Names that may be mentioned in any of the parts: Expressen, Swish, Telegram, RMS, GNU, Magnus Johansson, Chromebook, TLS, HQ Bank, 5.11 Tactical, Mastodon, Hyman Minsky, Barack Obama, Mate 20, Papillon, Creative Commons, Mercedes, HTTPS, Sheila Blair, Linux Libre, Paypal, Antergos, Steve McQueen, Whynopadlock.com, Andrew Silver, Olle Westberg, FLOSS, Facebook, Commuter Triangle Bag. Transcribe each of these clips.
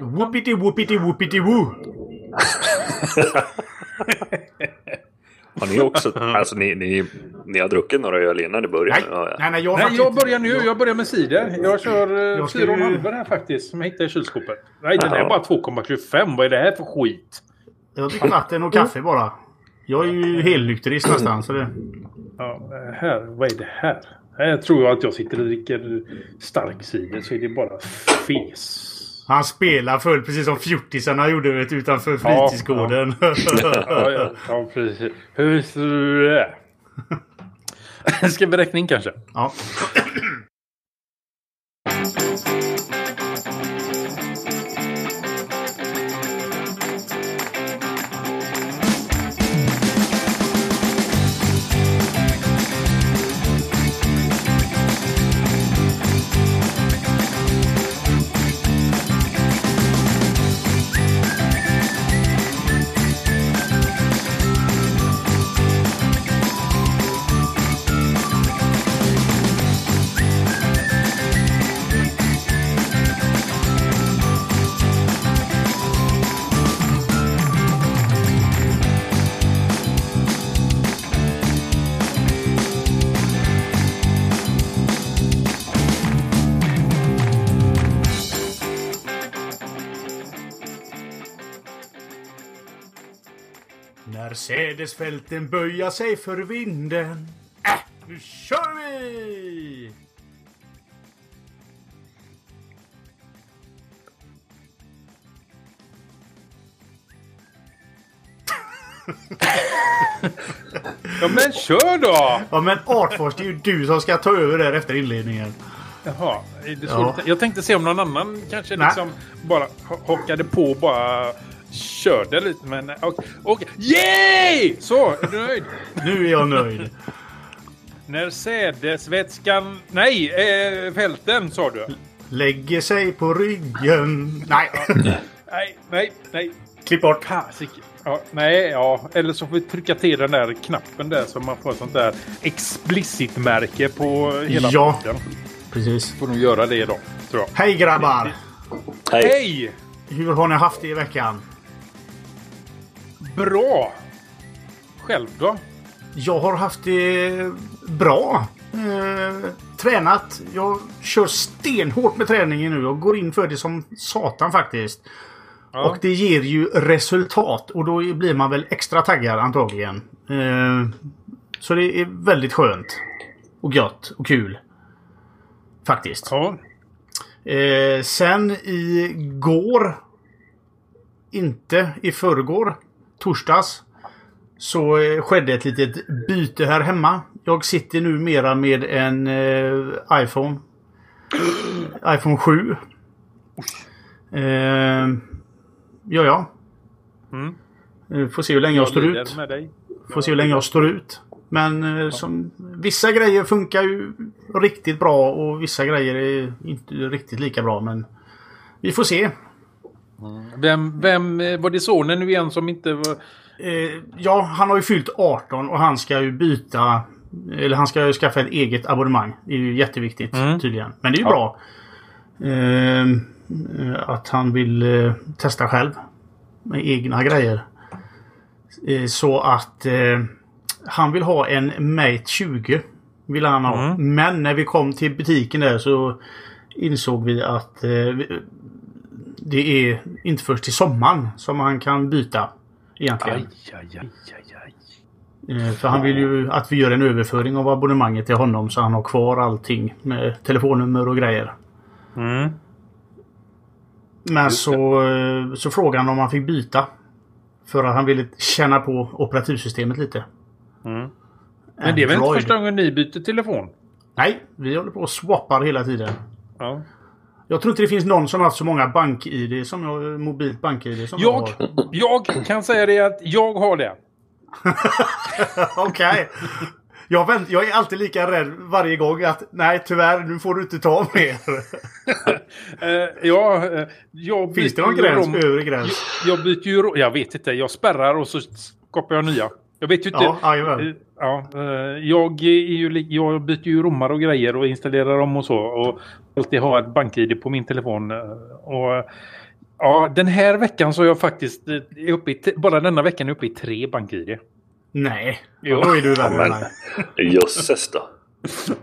Whoopity whoopity whoopity woo. Har ni också, alltså ni har druckit några öl innan i början? Nej, jag börjar nu. Jag börjar med cider. Jag kör 4,5 här faktiskt, som jag hittade i kylskåpet. Nej, den är bara 2,25. Vad är det här för skit? Jag dricker vatten och kaffe bara. Jag är ju helnykterist nästan, så det... Ja, här, vad är det här? Här tror jag att jag sitter och dricker stark cider, så är det bara fes. Han spelar full precis som fjortisarna gjorde utanför fritidsgården. Ja, precis. Hur ser du det? Ska beräkning kanske? Ja. Mercedes-fälten böjar sig för vinden. Nu kör vi! Ja, men kör då! Ja, men Artfors, det är ju du som ska ta över där efter inledningen. Jaha, det ja. Jag tänkte se om någon annan kanske liksom bara hockade på bara... Körde lite, men okej. Yay! Så, är du nöjd? Nu är jag nöjd. När sädesvätskan... Nej, fälten, sa du. Lägger sig på ryggen. Nej. Nej. Klipp bort. Ja, eller så får vi trycka till den där knappen där så man får sånt där explicit-märke på hela bilden. Precis. Får nog göra det då, tror jag. Hej grabbar! Hej! Hur har ni haft det i veckan? Bra. Själv då? Jag har haft det bra. Tränat. Jag kör stenhårt med träningen nu. Jag går in för det som satan faktiskt. Ja. Och det ger ju resultat. Och då blir man väl extra taggad antagligen. Så det är väldigt skönt. Och gött. Och kul. Faktiskt. Ja. Sen i förrgår, torsdags, så skedde ett litet byte här hemma. Jag sitter numera med en iPhone 7. Får se hur länge jag står ut. Men som, vissa grejer funkar ju riktigt bra och vissa grejer är inte riktigt lika bra. Men vi får se. Vem var det sonen nu igen som inte var... han har ju fyllt 18 och han ska ju byta... Eller han ska ju skaffa ett eget abonnemang. Det är ju jätteviktigt tydligen. Men det är ju bra att han vill testa själv med egna grejer. Så att... han vill ha en Mate 20 vill han ha. Men när vi kom till butiken där så insåg vi att det är inte först till sommaren som han kan byta egentligen. Aj. För han vill ju att vi gör en överföring av abonnemanget till honom så han har kvar allting med telefonnummer och grejer. Men så frågade han om han fick byta för att han ville känna på operativsystemet lite. Men det är väl inte första gången ni byter telefon? Nej, vi håller på och swappar hela tiden. Ja. Jag tror inte det finns någon som har haft så många BankID som jag, mobilt BankID som jag har. Jag kan säga det att jag har det. Okej. Jag är alltid lika rädd varje gång att nej tyvärr, nu får du inte ta mer. Jag finns det någon gräns, övre gräns? Jag byter ju, jag vet inte, jag spärrar och så kopplar jag nya. Jag vet ju inte. Ja, jag byter ju rommar och grejer och installerar dem och så. Och alltid har ett BankID på min telefon. Och ja, den här veckan så är jag faktiskt uppe i, bara denna veckan är uppe i 3 BankID. Nej, jo. Då är du värre än mig. Jösses då.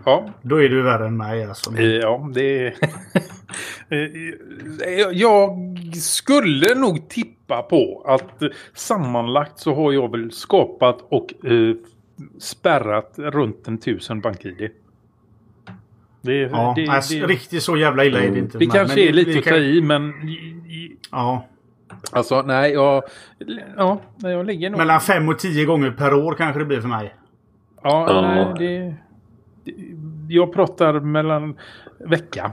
Ja. Då är du värre än mig alltså. Ja, det är... Jag skulle nog tippa på att sammanlagt så har jag väl skapat och spärrat runt 1000 BankID. Det riktigt så jävla illa är det inte. Det kanske men är lite att ta i, men... Ja. Alltså, nej, jag ligger nog... Mellan 5 och 10 gånger per år kanske det blir för mig. Ja. Nej, jag pratar mellan vecka.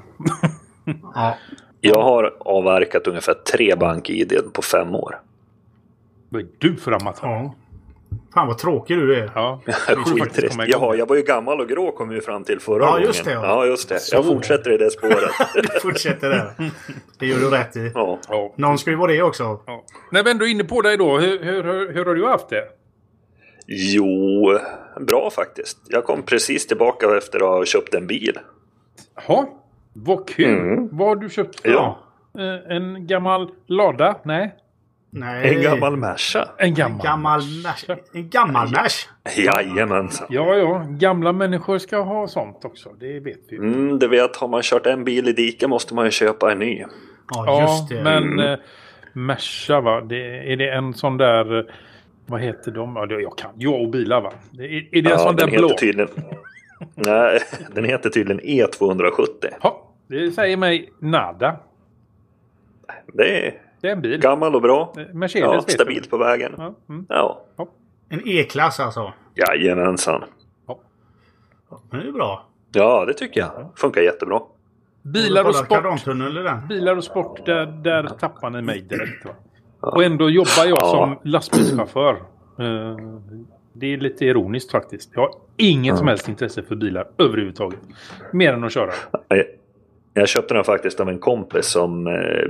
Ja. Jag har avverkat ungefär 3 BankID på 5 år. Vad är du för amatör? Ja. Fan vad tråkig du är. Ja. Jag var ju gammal och grå kom ju fram till förra gången. Just det, ja. Ja, just det. Jag fortsätter i det spåret. Du fortsätter där. Det gör du rätt i. Ja. Någon ska ju vara det också. Ja. När vi ändå är inne på dig då, hur har du haft det? Jo, bra faktiskt. Jag kom precis tillbaka efter att ha köpt en bil. Jaha. Vad kul. Vad har du köpt för? Ja. En gammal Lada? Nej. En gammal Mercedes. En gammal Mercedes. Jajamensan. Ja. Gamla människor ska ha sånt också. Det vet vi. Det vet, har man kört en bil i diken måste man ju köpa en ny. Ja, just det. Men Mercedes, va? Är det en sån där... Vad heter de? Ja, jag kan. Jo, bilar, va? Är det en sån där blå? Nej, den heter tydligen E270. Ja, det säger mig nada. Det är en bil. Gammal och bra. Mercedes. Ja, stabilt på vägen. Ja. Ja. En E-klass alltså? Jajamensan. Ja. Men det är bra. Ja, det tycker jag. Funkar jättebra. Bilar och sport, där tappar ni mig direkt, va? Och ändå jobbar jag som lastbilschaufför. Det är lite ironiskt faktiskt. Jag har inget som helst intresse för bilar överhuvudtaget. Mer än att köra. Jag köpte den faktiskt av en kompis som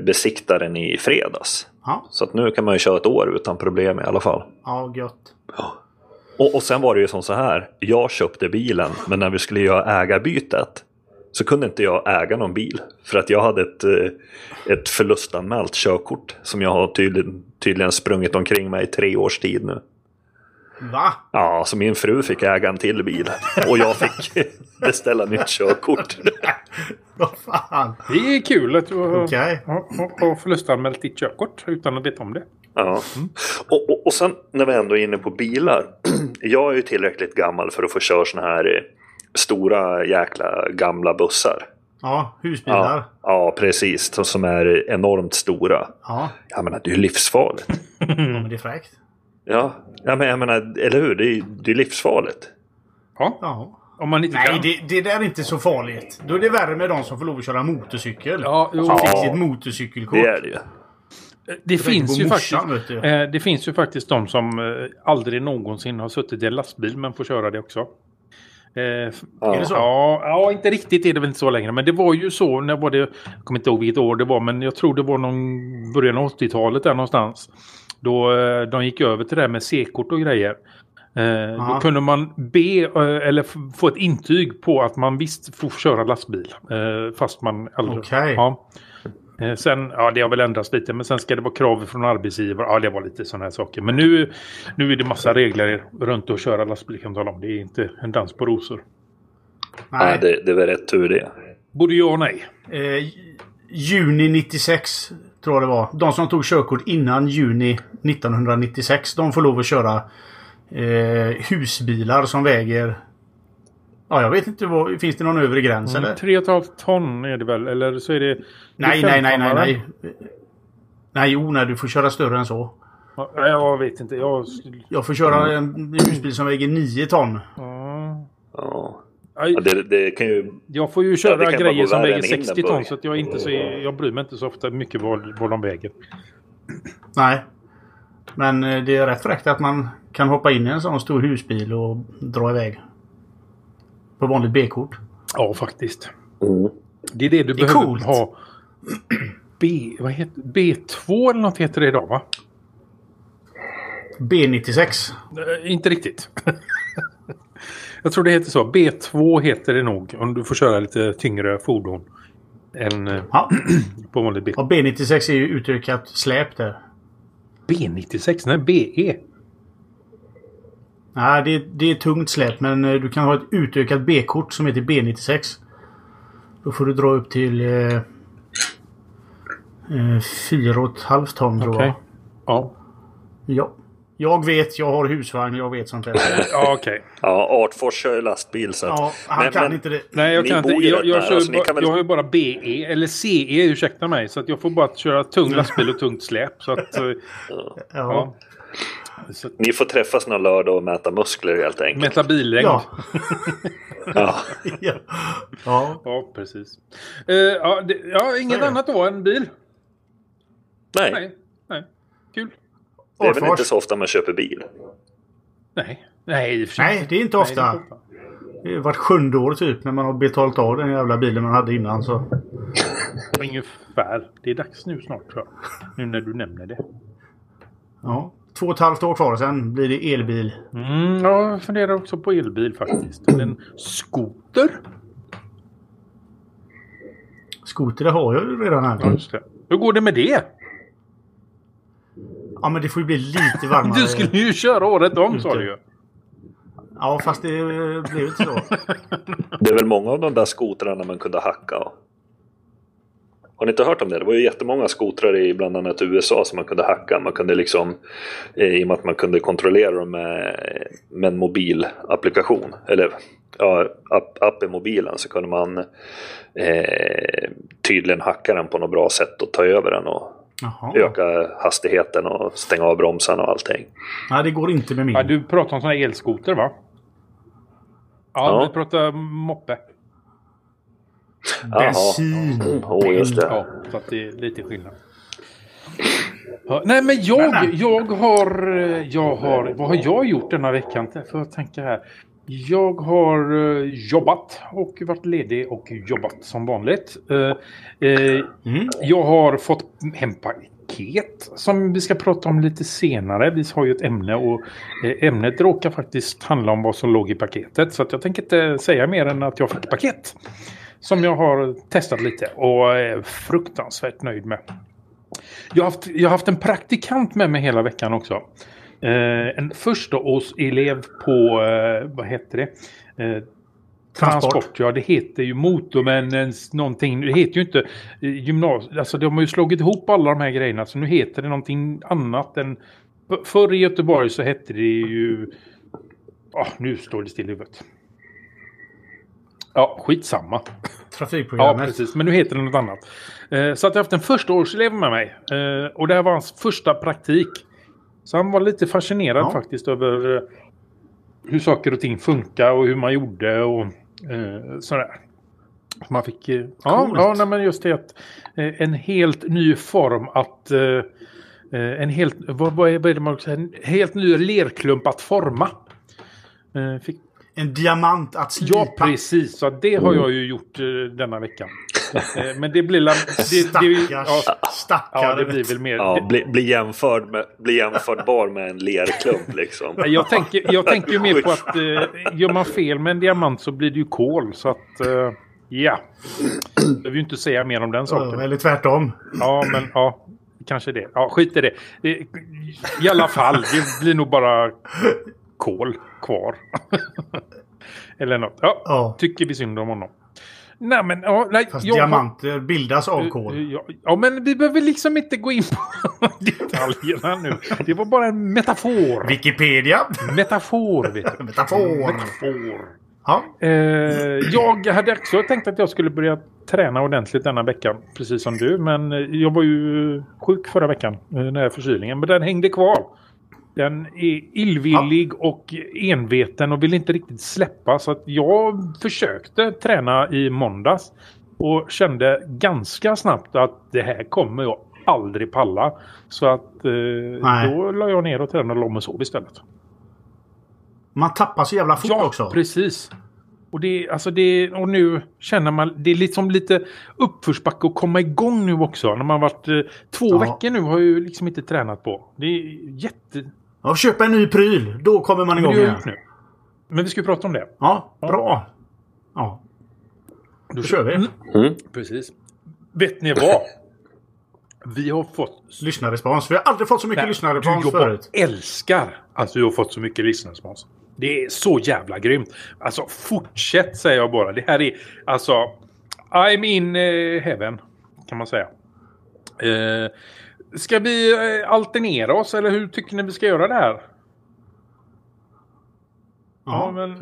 besiktade den i fredags. Ja. Så att nu kan man ju köra ett år utan problem i alla fall. Ja, gött. Ja. Och sen var det ju som så här. Jag köpte bilen, men när vi skulle göra ägarbytet så kunde inte jag äga någon bil. För att jag hade ett förlustanmält körkort som jag har tydligen sprungit omkring mig i 3 års tid nu. Va? Ja, så min fru fick äga en till bil. Och jag fick beställa nytt körkort. Vad fan? Det är kul att du har förlustanmält ditt körkort utan att veta om det. Ja. Och sen när vi ändå är inne på bilar. Jag är ju tillräckligt gammal för att få köra såna här... stora jäkla gamla bussar. Ja, husbilar. Ja, precis. Som är enormt stora. Ja. Jag menar, det är ju livsfarligt. Ja, men det är fräckt. Ja, jag menar, eller hur? Det är livsfarligt. Ja. Om man inte kan. Nej, det där är inte så farligt. Då är det värre med de som får lov att köra motorcykel. Ja, ett motorcykelkort. Det är det ju. Det finns ju faktiskt de som aldrig någonsin har suttit i en lastbil men får köra det också. Är det så? Ja, inte riktigt är det väl inte så längre. Men det var ju så, när var det, jag kommer inte ihåg vilket år det var, men jag tror det var någon början av 80-talet där någonstans. Då de gick över till det här med C-kort och grejer. Då kunde man få ett intyg på att man visst får köra lastbil. Fast man aldrig... Okay. Ja. Sen, det har väl ändrats lite, men sen ska det vara krav från arbetsgivare. Ja, det var lite sådana här saker. Men nu är det massa regler runt att köra lastbil, kan tala om. Det är inte en dans på rosor. Nej, det var rätt tur det. Borde jag och nej? Juni 96 tror jag det var. De som tog körkort innan juni 1996, de får lov att köra husbilar som väger... Ja, jag vet inte, finns det någon övre gräns eller? 3,5 ton är det väl, eller så är det... Nej. Nej, du får köra större än så. Ja, jag vet inte. Jag får köra en husbil som väger 9 ton. Ja. Det kan ju... Jag får ju köra grejer som väger 60 ton, så att jag inte så jag bryr mig inte så ofta mycket vad de väger. Nej. Men det är rätt fräckt att man kan hoppa in i en sån stor husbil och dra iväg. På vanligt B-kort. Ja, faktiskt. Det är det du behöver coolt. Ha. B2 eller något heter det idag, va? B96. Inte riktigt. Jag tror det heter så. B2 heter det nog. Om du får köra lite tyngre fordon. Än ja. På vanlig bil. Och B96 är ju utökat släp där. B96? Nej, BE. Nej, det är tungt släp. Men du kan ha ett utökat B-kort som heter B96. Då får du dra upp till 4,5 ton tror jag. Okej. Ja. Ja. Jag vet, jag har husvagn, jag vet sånt här. Ja, okej. Ja, Artfors kör ju lastbil så att... Ja, han kan inte det. Nej, jag kan inte. Jag har ju bara BE, eller CE, ursäkta mig. Så att jag får bara köra tung lastbil och tungt släp. Så att... Ja. Så. Ni får träffas någon lördag och mäta muskler helt enkelt. Mäta billängd. Ja. Ja, precis. Inget annat då än bil. Nej. Kul. Det är väl inte så ofta man köper bil? Nej, det är inte ofta. Det är vart 7:e år typ när man har betalt av den jävla bilen man hade innan. Så. Ungefär. Det är dags nu snart tror jag. Nu när du nämner det. Ja, 2,5 år kvar sen blir det elbil. Jag funderar också på elbil faktiskt. En skoter? Skoter har jag ju redan här. Ja, just det. Hur går det med det? Ja, men det får ju bli lite varmare. Du skulle ju köra året om, sa du ju. Ja, fast det blev inte så. Det är väl många av de där skotrarna man kunde hacka. Har ni inte hört om det? Det var ju jättemånga skotrar i bland annat USA som man kunde hacka. Man kunde liksom, i och med att man kunde kontrollera dem med en mobilapplikation. Eller app i mobilen så kunde man tydligen hacka den på något bra sätt och ta över den och... Aha. Öka hastigheten och stänga av bromsarna och allting. Nej, det går inte med min. Ja, du pratar om sådana elskoter, va? Ja. Du pratar moppe. Bensin. Ja, just det. Ja, så att det är lite skillnad. Ja, nej, men jag har... Vad har jag gjort denna veckan? För att tänka här. Jag har jobbat och varit ledig och jobbat som vanligt. Jag har fått hem paket som vi ska prata om lite senare. Vi har ju ett ämne och ämnet råkar faktiskt handla om vad som låg i paketet. Så att jag tänker inte säga mer än att jag fick paket som jag har testat lite och är fruktansvärt nöjd med. Jag har haft en praktikant med mig hela veckan också. En förstaårselev på, vad heter det? Transport. Ja, det heter ju motormännens någonting. Det heter ju inte gymnasiet. Alltså de har ju slagit ihop alla de här grejerna. Så nu heter det någonting annat än... Förr i Göteborg så hette det ju... nu står det still i huvudet. Ja, skitsamma. Trafikprogrammet. Ja, precis. Men nu heter det något annat. Så att jag har haft en förstaårselev med mig. Och det här var hans första praktik. Så han var lite fascinerad faktiskt över hur saker och ting funkar och hur man gjorde och sådär. Man fick... men just det att en helt ny form att... En helt... Vad är det man säger? En helt ny lerklump att forma. En diamant att slipa. Ja, precis. Så det har jag ju gjort denna veckan. Men det blir... Stackare. Det blir väl mer... Ja, bli jämförbar med en lerklump liksom. Jag tänker ju mer på att gör man fel med en diamant så blir det ju kol. Så att, ja. Jag vill ju inte säga mer om den saken. Eller tvärtom. Ja, men ja. Kanske det. Ja, skit i det. I alla fall, det blir nog bara... kol kvar. Eller något. Ja, tycker vi synd om honom. Nej, men, nej, fast diamanter bildas av kol. Ja, men vi behöver liksom inte gå in på detaljerna nu. Det var bara en metafor. Wikipedia. Metafor, vet du. Metafor. Ja. Jag hade också tänkt att jag skulle börja träna ordentligt denna veckan. Precis som du. Men jag var ju sjuk förra veckan. Den här förkylningen. Men den hängde kvar. Den är illvillig och enveten och vill inte riktigt släppa. Så att jag försökte träna i måndags och kände ganska snabbt att det här kommer jag aldrig palla. Så att då la jag ner och tränade om och sov istället. Man tappar så jävla fort också. Ja, precis. Och, och nu känner man, det är liksom lite uppförsbacke att komma igång nu också. När man varit 2 veckor nu har jag ju liksom inte tränat på. Det är jätte... Ja, köpa en ny pryl, då kommer man igång igen. Nu. Men vi ska ju prata om det. Ja, bra. Ja. Då kör vi. Mm. Precis. Vet ni vad? Vi har fått lyssnarrespons. Vi har aldrig fått så mycket lyssnarrespons förut. Jag älskar att vi har fått så mycket lyssnarrespons. Det är så jävla grymt. Alltså fortsätt, säger jag bara. Det här är alltså I'm in heaven, kan man säga. Ska vi alternera oss eller hur tycker ni vi ska göra det här? Ja, men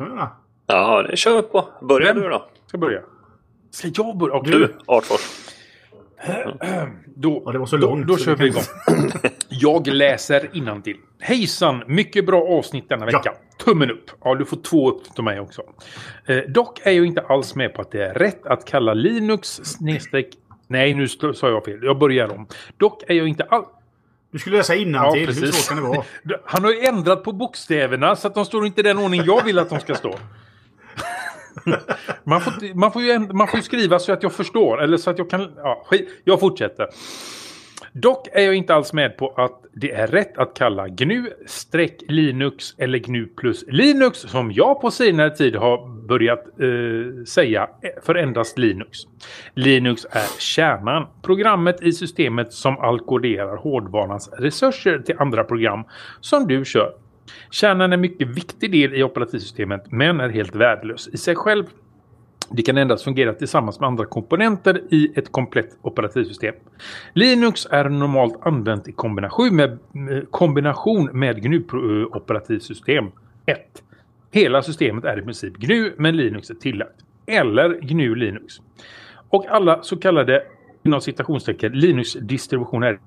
ja, det kör vi på. Börjar du då? Ska börja. Ska jag börja? Och du, Artfors. Då kör vi igång. Jag läser innantill. Hejsan, mycket bra avsnitt denna vecka. Ja. Tummen upp. Ja, du får 2 upp till mig också. Dock är jag inte alls med på att det är rätt att kalla Linux- Nej, nu sa jag fel. Jag börjar om. Dock är jag inte alls... Du skulle läsa innantill. Ja, precis. Hur svårt kan det vara? Han har ju ändrat på bokstäverna så att de står inte i den ordning jag vill att de ska stå. Man får ju skriva så att jag förstår. Eller så att jag kan... Ja, jag fortsätter. Dock är jag inte alls med på att det är rätt att kalla GNU-Linux eller GNU plus Linux, som jag på senare tid har börjat säga, för endast Linux. Linux är kärnan, programmet i systemet som alkoderar hårdvarans resurser till andra program som du kör. Kärnan är en mycket viktig del i operativsystemet, men är helt värdelös i sig själv. Det kan endast fungera tillsammans med andra komponenter i ett komplett operativsystem. Linux är normalt använt i kombination med GNU-operativsystem 1. Hela systemet är i princip GNU, men Linux är tillagt. Eller GNU-Linux. Och alla så kallade, inom citationstecken, Linux-distributioner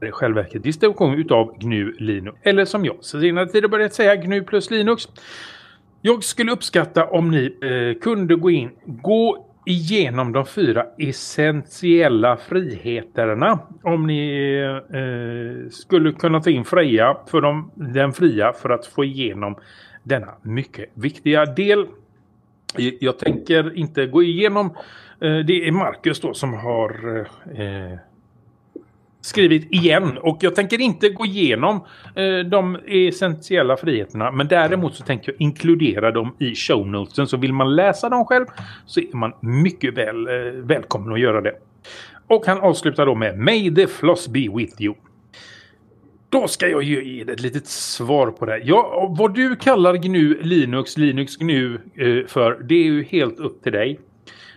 är självverket distribution utav GNU-Linux. Eller som jag senare tid har börjat säga, GNU plus Linux. Jag skulle uppskatta om ni kunde gå igenom de 4 essentiella friheterna. Om ni skulle kunna ta in Freja för den fria för att få igenom denna mycket viktiga del. Jag tänker inte gå igenom. Det är Marcus då som har skrivit igen, och jag tänker inte gå igenom de essentiella friheterna, men däremot så tänker jag inkludera dem i show notesen, så vill man läsa dem själv så är man mycket väl välkommen att göra det. Och han avslutar då med May the floss be with you. Då ska jag ge dig ett litet svar på det. Ja, vad du kallar GNU Linux GNU för, det är ju helt upp till dig.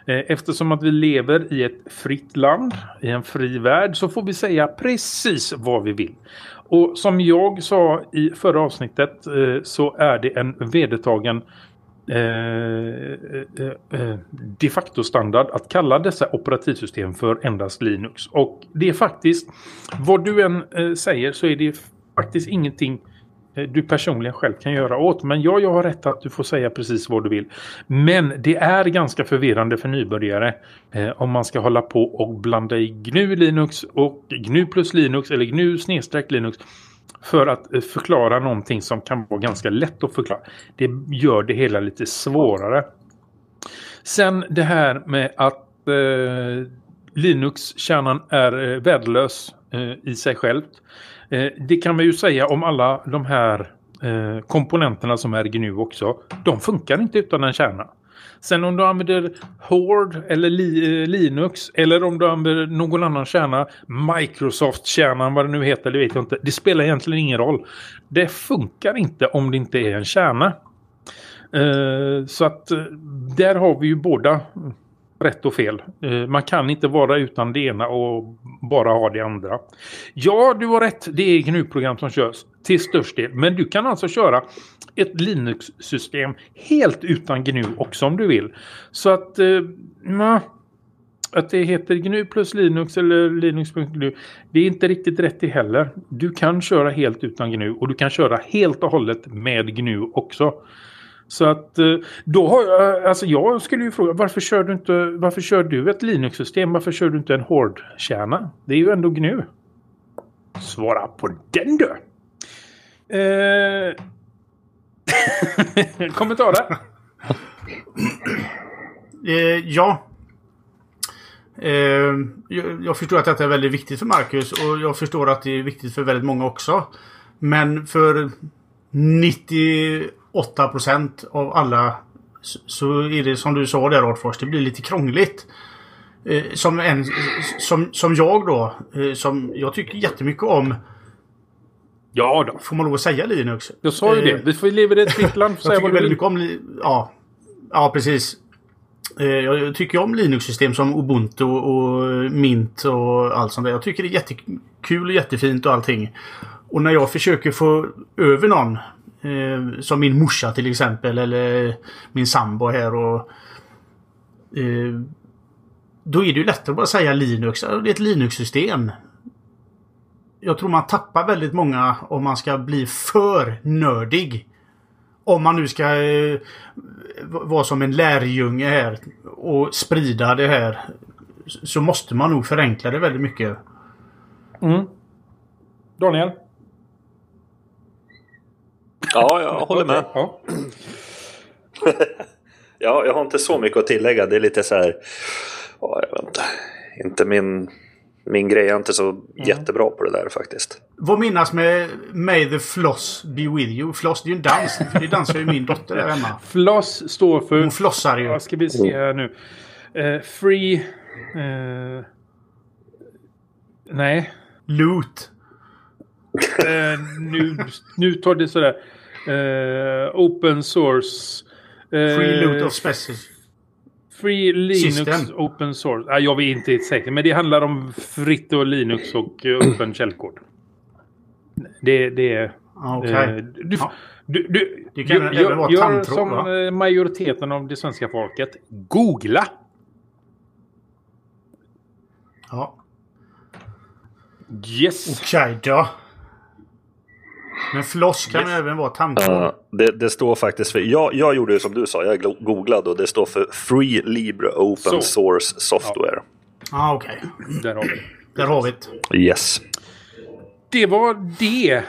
Eftersom att vi lever i ett fritt land, i en fri värld, så får vi säga precis vad vi vill. Och som jag sa i förra avsnittet så är det en vedertagen de facto standard att kalla dessa operativsystem för endast Linux. Och det är faktiskt, vad du än säger så är det faktiskt ingenting du personligen själv kan göra åt. Men jag har rätt att du får säga precis vad du vill. Men det är ganska förvirrande för nybörjare om man ska hålla på och blanda i GNU Linux och GNU plus Linux eller GNU-Linux för att förklara någonting som kan vara ganska lätt att förklara. Det gör det hela lite svårare. Sen det här med att Linux-kärnan är värdelös i sig självt. Det kan man ju säga om alla de här komponenterna som är GNU också. De funkar inte utan en kärna. Sen om du använder Horde eller Linux, eller om du använder någon annan kärna, Microsoft-kärnan, vad det nu heter, det vet jag inte. Det spelar egentligen ingen roll. Det funkar inte om det inte är en kärna. Så att där har vi ju båda rätt och fel. Man kan inte vara utan det ena och bara ha det andra. Ja, du har rätt. Det är GNU-program som körs till störst del. Men du kan alltså köra ett Linux-system helt utan GNU också om du vill. Så att att det heter GNU plus Linux eller Linux.GNU, det är inte riktigt rätt i heller. Du kan köra helt utan GNU och du kan köra helt och hållet med GNU också. Så att då har jag, alltså jag skulle ju fråga, varför kör du ett Linux-system? Varför kör du inte en Horde-kärna? Det är ju ändå GNU. Svara på den då. Kommentarer? Ja. Jag förstår att detta är väldigt viktigt för Marcus, och jag förstår att det är viktigt för väldigt många också. Men för 90 8% av alla, så är det som du sa där, Radfors, det blir lite krångligt. Som jag då, som jag tycker jättemycket om. Ja då. Får man lov att säga Linux? Jag sa ju det. Vi får leva i det titlan. Jag tycker väldigt mycket om, ja precis. Jag tycker om Linux-system som Ubuntu och Mint och allt sånt där. Jag tycker det är jättekul och jättefint och allting. Och när jag försöker få över någon, som min morsa till exempel, eller min sambo här, och då är det ju lättare att bara säga Linux. Det är ett Linux-system. Jag tror man tappar väldigt många om man ska bli för nördig. Om man nu ska vara som en lärjunge här och sprida det här, så måste man nog förenkla det väldigt mycket. Mm. Daniel? Ja, jag håller med. Ja. Ja, jag har inte så mycket att tillägga. Det är lite så här... jag vet inte min grej är inte så jättebra på det där faktiskt. Vad minnas med May the Floss be with you? Floss, det är ju en dans. För det dansar ju min dotter där hemma. Floss står för... Hon flossar ju. Ja, ska vi se här nu. Free... nej. Loot. Nu tar det sådär. Open source. Free loot of specific. Free Linux system. Open source. Jag är inte säker, men det handlar om fritt och Linux och öppen källkod. Det är... Okay. Du kan även vara tantråd, som va? Majoriteten av det svenska folket. Googla! Ja. Yes. Okej då. Men floss kan även vara tantråd. Det står faktiskt för... Jag gjorde ju som du sa. Jag googlade och det står för Free Libre Open Source Software. Ja, okej. Där har vi det. Yes. Det var det.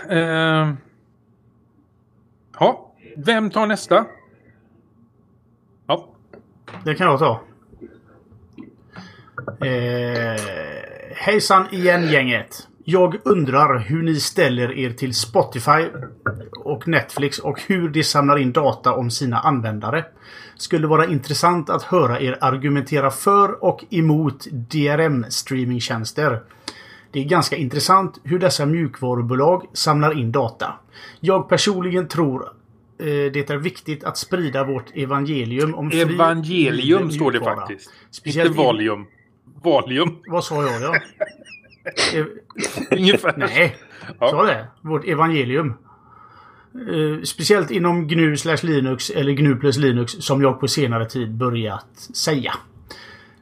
Ja, vem tar nästa? Ja. Det kan jag ta. Hejsan igen, gänget. Jag undrar hur ni ställer er till Spotify och Netflix och hur de samlar in data om sina användare. Skulle vara intressant att höra er argumentera för och emot DRM-streamingtjänster. Det är ganska intressant hur dessa mjukvarubolag samlar in data. Jag personligen tror det är viktigt att sprida vårt evangelium om fri evangelium står det faktiskt. Speciellt inte valium. Valium. Vad sa jag då? Nej, så det. Vårt evangelium. Speciellt inom GNU/Linux eller GNU+Linux, som jag på senare tid börjat säga.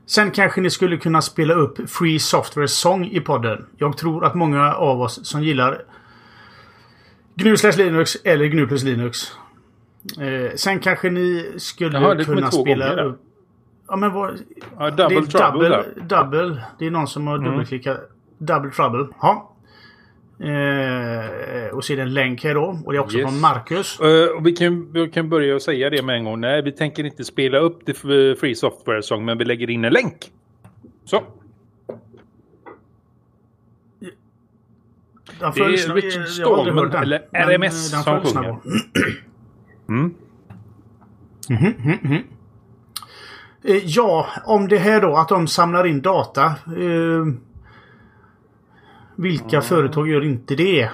Sen kanske ni skulle kunna spela upp Free Software Song i podden. Jag tror att många av oss som gillar GNU/Linux eller GNU+Linux. Sen kanske ni skulle kunna spela upp... Ja, men vad... double det är double. Det är någon som har dubbelklickat. Double Trouble. Ja. Och se den länk här då. Och det är också från Marcus. Och vi kan börja säga det med en gång. Nej, vi tänker inte spela upp det Free Software Song, men vi lägger in en länk. Så. Det är Richard Stallman eller RMS som sjunger. Ja, om det här då att de samlar in data... vilka företag gör inte det?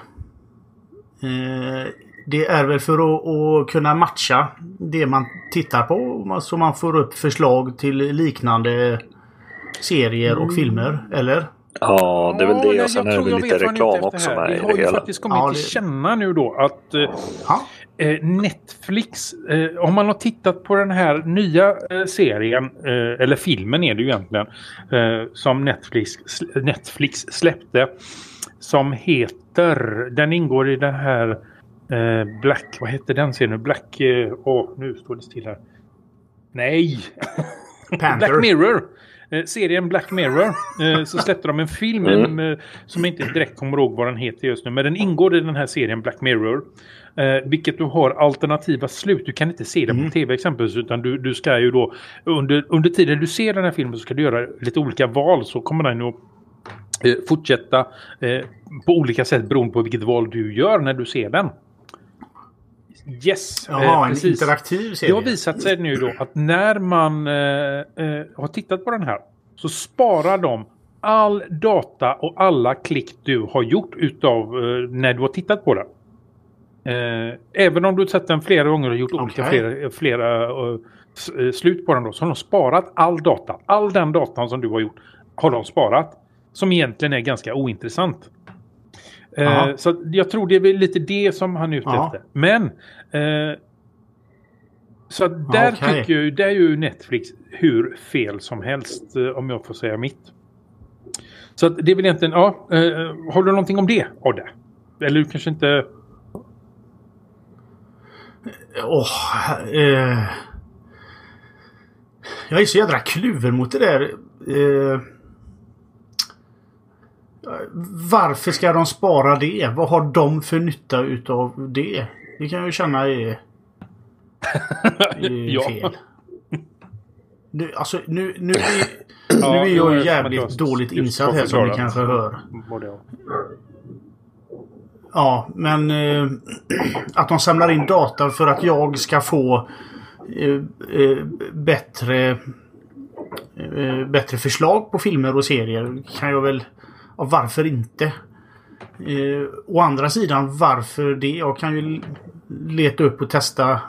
Det är väl för att kunna matcha det man tittar på, så man får upp förslag till liknande serier och filmer, eller? Ja, det är väl det. Och sen är det lite reklam också med i det hela. Vi har ju faktiskt kommit att känna nu då att Netflix, om man har tittat på den här nya serien, eller filmen är det ju egentligen, som Netflix släppte, som heter, den ingår i den här Black, vad heter den serien nu? Black, nu står det still här. Nej! Black Mirror! Serien Black Mirror, så släppte de en film som jag inte direkt kommer ihåg vad den heter just nu, men den ingår i den här serien Black Mirror, vilket du har alternativa slut. Du kan inte se den på tv exempelvis, utan du ska ju då under tiden du ser den här filmen så ska du göra lite olika val, så kommer den att fortsätta på olika sätt beroende på vilket val du gör när du ser den. Yes. Jaha, en precis. Interaktiv serie. Det har visat sig nu då att när man har tittat på den här så sparar de all data och alla klick du har gjort utav när du har tittat på den. Även om du har sett den flera gånger och gjort olika flera slut på den då, så har de sparat all data. All den datan som du har gjort har de sparat. Som egentligen är ganska ointressant. Så jag tror det är lite det som han är ute efter. Men så där tycker jag, det är ju Netflix hur fel som helst, om jag får säga mitt. Så att det är väl egentligen, har du någonting om det, Odde? Eller du kanske inte... Jag är så jävla kluven mot det där. Varför ska de spara det? Vad har de för nytta utav det? Det kan jag ju känna är fel. Nu är jag ju jävligt dåligt insatt här, som ni kanske hör. Ja, men att de samlar in data för att jag ska få bättre förslag på filmer och serier kan jag väl... Och varför inte? Å andra sidan, varför det? Jag kan ju leta upp och testa.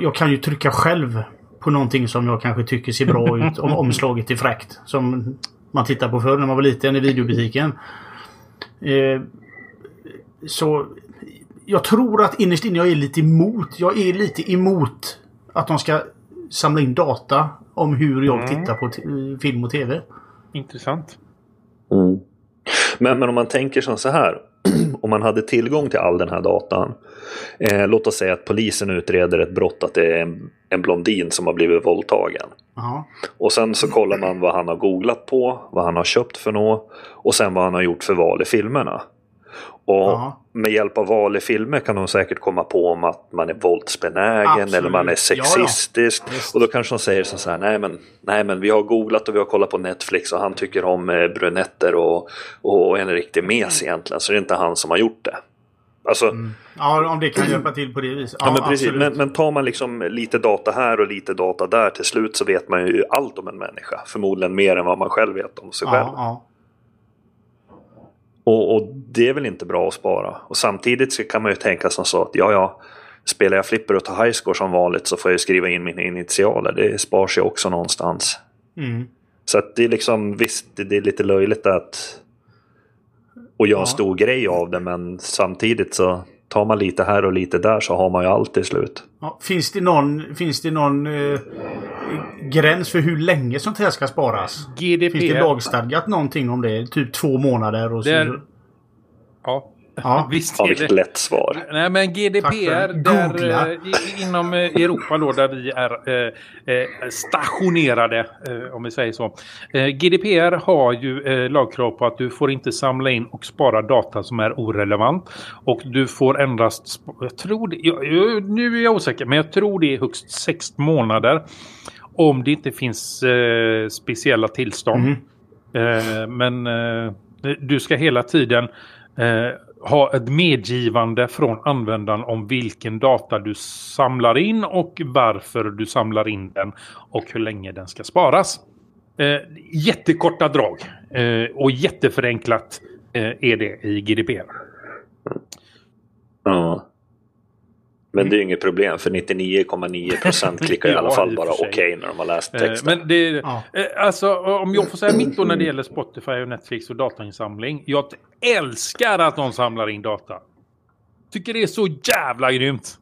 Jag kan ju trycka själv på någonting som jag kanske tycker ser bra ut. Om omslaget är fräckt. Som man tittar på förr när man var liten i videobutiken. Så jag tror att innerst inne jag är lite emot. Jag är lite emot att de ska samla in data om hur jag tittar på film och tv. Intressant. Mm. Men om man tänker som så här, om man hade tillgång till all den här datan, låt oss säga att polisen utreder ett brott, att det är en blondin som har blivit våldtagen. Aha. Och sen så kollar man vad han har googlat på, vad han har köpt för något, och sen vad han har gjort för val i filmerna. Och med hjälp av val i filmer kan de säkert komma på om att man är våldsbenägen. Absolut. Eller man är sexistisk. Ja. Och då kanske de säger så här, nej men vi har googlat och vi har kollat på Netflix och han tycker om brunetter och en riktig mes egentligen, så det är inte han som har gjort det. Alltså, ja, om det kan hjälpa till på det viset. Ja, men precis. Men tar man liksom lite data här och lite data där, till slut så vet man ju allt om en människa. Förmodligen mer än vad man själv vet om sig själv. Ja. Och det är väl inte bra att spara. Och samtidigt så kan man ju tänka som så att spelar jag flipper och tar highscore som vanligt så får jag skriva in mina initialer. Det sparas ju också någonstans. Mm. Så att det är liksom, visst, det är lite löjligt att göra en stor grej av det, men samtidigt så tar man lite här och lite där så har man ju allt i slut. Ja, finns det någon gräns för hur länge sånt här ska sparas? GDPR. Finns det lagstadgat någonting om det? Typ 2 månader? Och så... Visst är det. Vilket lätt svar. Nej, men GDPR där, inom Europa då, där vi är stationerade, om vi säger så. GDPR har ju lagkrav på att du får inte samla in och spara data som är orelevant, och du får endast nu är jag osäker, men jag tror det är högst 6 månader om det inte finns speciella tillstånd. Men du ska hela tiden ha ett medgivande från användaren om vilken data du samlar in och varför du samlar in den och hur länge den ska sparas. Jättekorta drag och jätteförenklat är det i GDPR. Ja. Men det är ju inget problem, för 99,9% klickar i alla fall bara okej när de har läst texten. Men det, alltså, om jag får säga mitt då när det gäller Spotify och Netflix och datainsamling. Jag älskar att de samlar in data. Tycker det är så jävla grymt.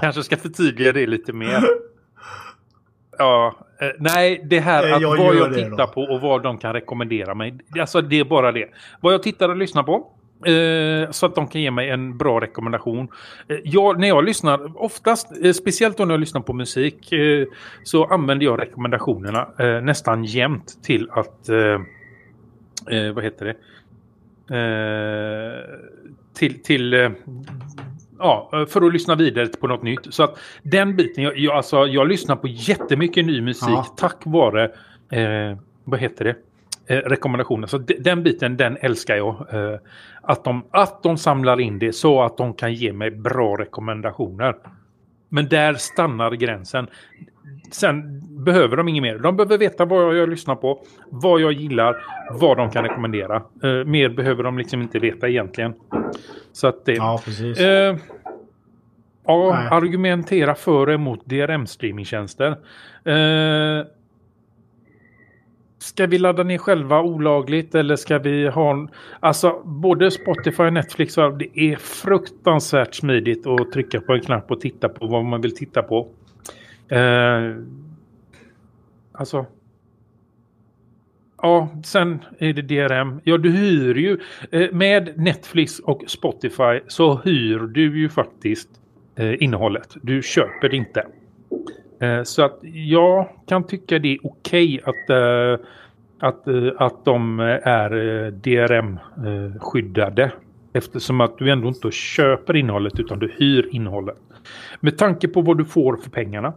Kanske ska förtydliga det lite mer. Ja, nej, det här att vad jag tittar på och vad de kan rekommendera mig. Alltså det är bara det. Vad jag tittar och lyssnar på. Så att de kan ge mig en bra rekommendation. När jag lyssnar oftast, speciellt då när jag lyssnar på musik, så använder jag rekommendationerna nästan jämt till att för att lyssna vidare på något nytt. Så att den biten, jag lyssnar på jättemycket ny musik tack vare rekommendationer. Så den biten, den älskar jag. Att de samlar in det så att de kan ge mig bra rekommendationer. Men där stannar gränsen. Sen behöver de inget mer. De behöver veta vad jag lyssnar på, vad jag gillar, vad de kan rekommendera. Mer behöver de liksom inte veta egentligen. Så att det... Ja, precis. Argumentera för och emot DRM-streamingtjänster. Ska vi ladda ner själva olagligt eller ska vi ha... Alltså både Spotify och Netflix, det är fruktansvärt smidigt att trycka på en knapp och titta på vad man vill titta på. Alltså... Ja, sen är det DRM. Ja, du hyr ju... Med Netflix och Spotify så hyr du ju faktiskt innehållet. Du köper det inte. Så att jag kan tycka det är okej att de är DRM-skyddade. Eftersom att du ändå inte köper innehållet utan du hyr innehållet. Med tanke på vad du får för pengarna.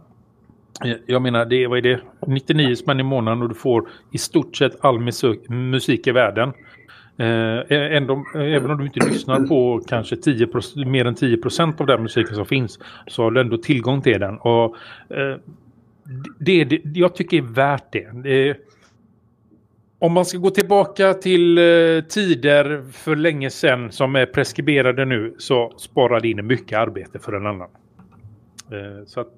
Jag menar, vad är det? 99 spänn i månaden och du får i stort sett all musik i världen. Även om du inte lyssnar på kanske mer än 10% av den musiken som finns, så har du ändå tillgång till den. Och det jag tycker är värt det. Om man ska gå tillbaka till tider för länge sedan som är preskriberade nu, så sparar det in mycket arbete för en annan. Så att...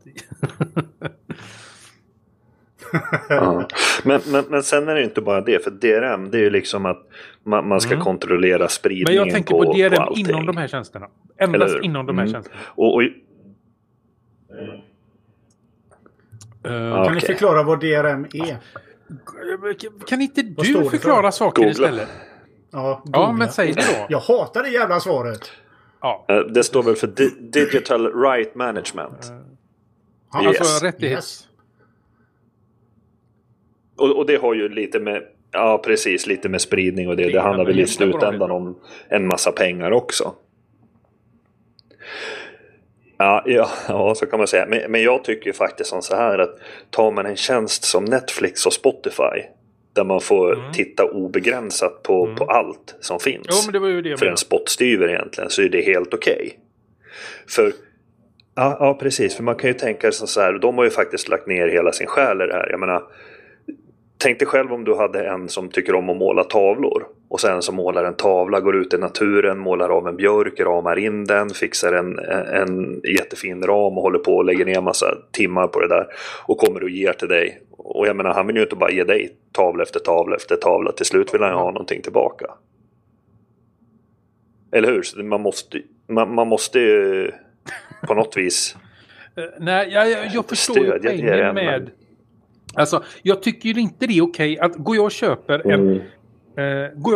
Ja. Men sen är det inte bara det, för DRM, det är ju liksom att man ska kontrollera spridningen på allting. Men jag tänker på DRM allting. Inom de här tjänsterna. Endast inom de här tjänsterna. Kan ni förklara vad DRM är? Kan inte du förklara saker Google. Istället? Ja, men säg det då. Jag hatar det jävla svaret. Ja. Det står väl för Digital Right Management. Yes. Alltså rättighets... Yes. Och det har ju lite med, ja precis, lite med spridning och det handlar väl i slutändan om en massa pengar också. Ja, så kan man säga. Men jag tycker ju faktiskt som så här att tar man en tjänst som Netflix och Spotify där man får titta obegränsat på allt som finns. Jo, men det var ju det för en spottstyver egentligen, så är det helt okej. För ja, precis, för man kan ju tänka sig så här, de har ju faktiskt lagt ner hela sin själ i det här. Jag menar, tänk dig själv om du hade en som tycker om att måla tavlor och sen som målar en tavla, går ut i naturen, målar av en björk, ramar in den, fixar en jättefin ram och håller på och lägger ner massa timmar på det där och kommer och ger till dig. Och jag menar, han vill ju inte bara ge dig tavla efter tavla efter tavla, till slut vill han ha någonting tillbaka. Eller hur? Så man måste ju på något vis nej, jag förstår ju poängen med... Alltså, jag tycker ju inte det är okej att går jag och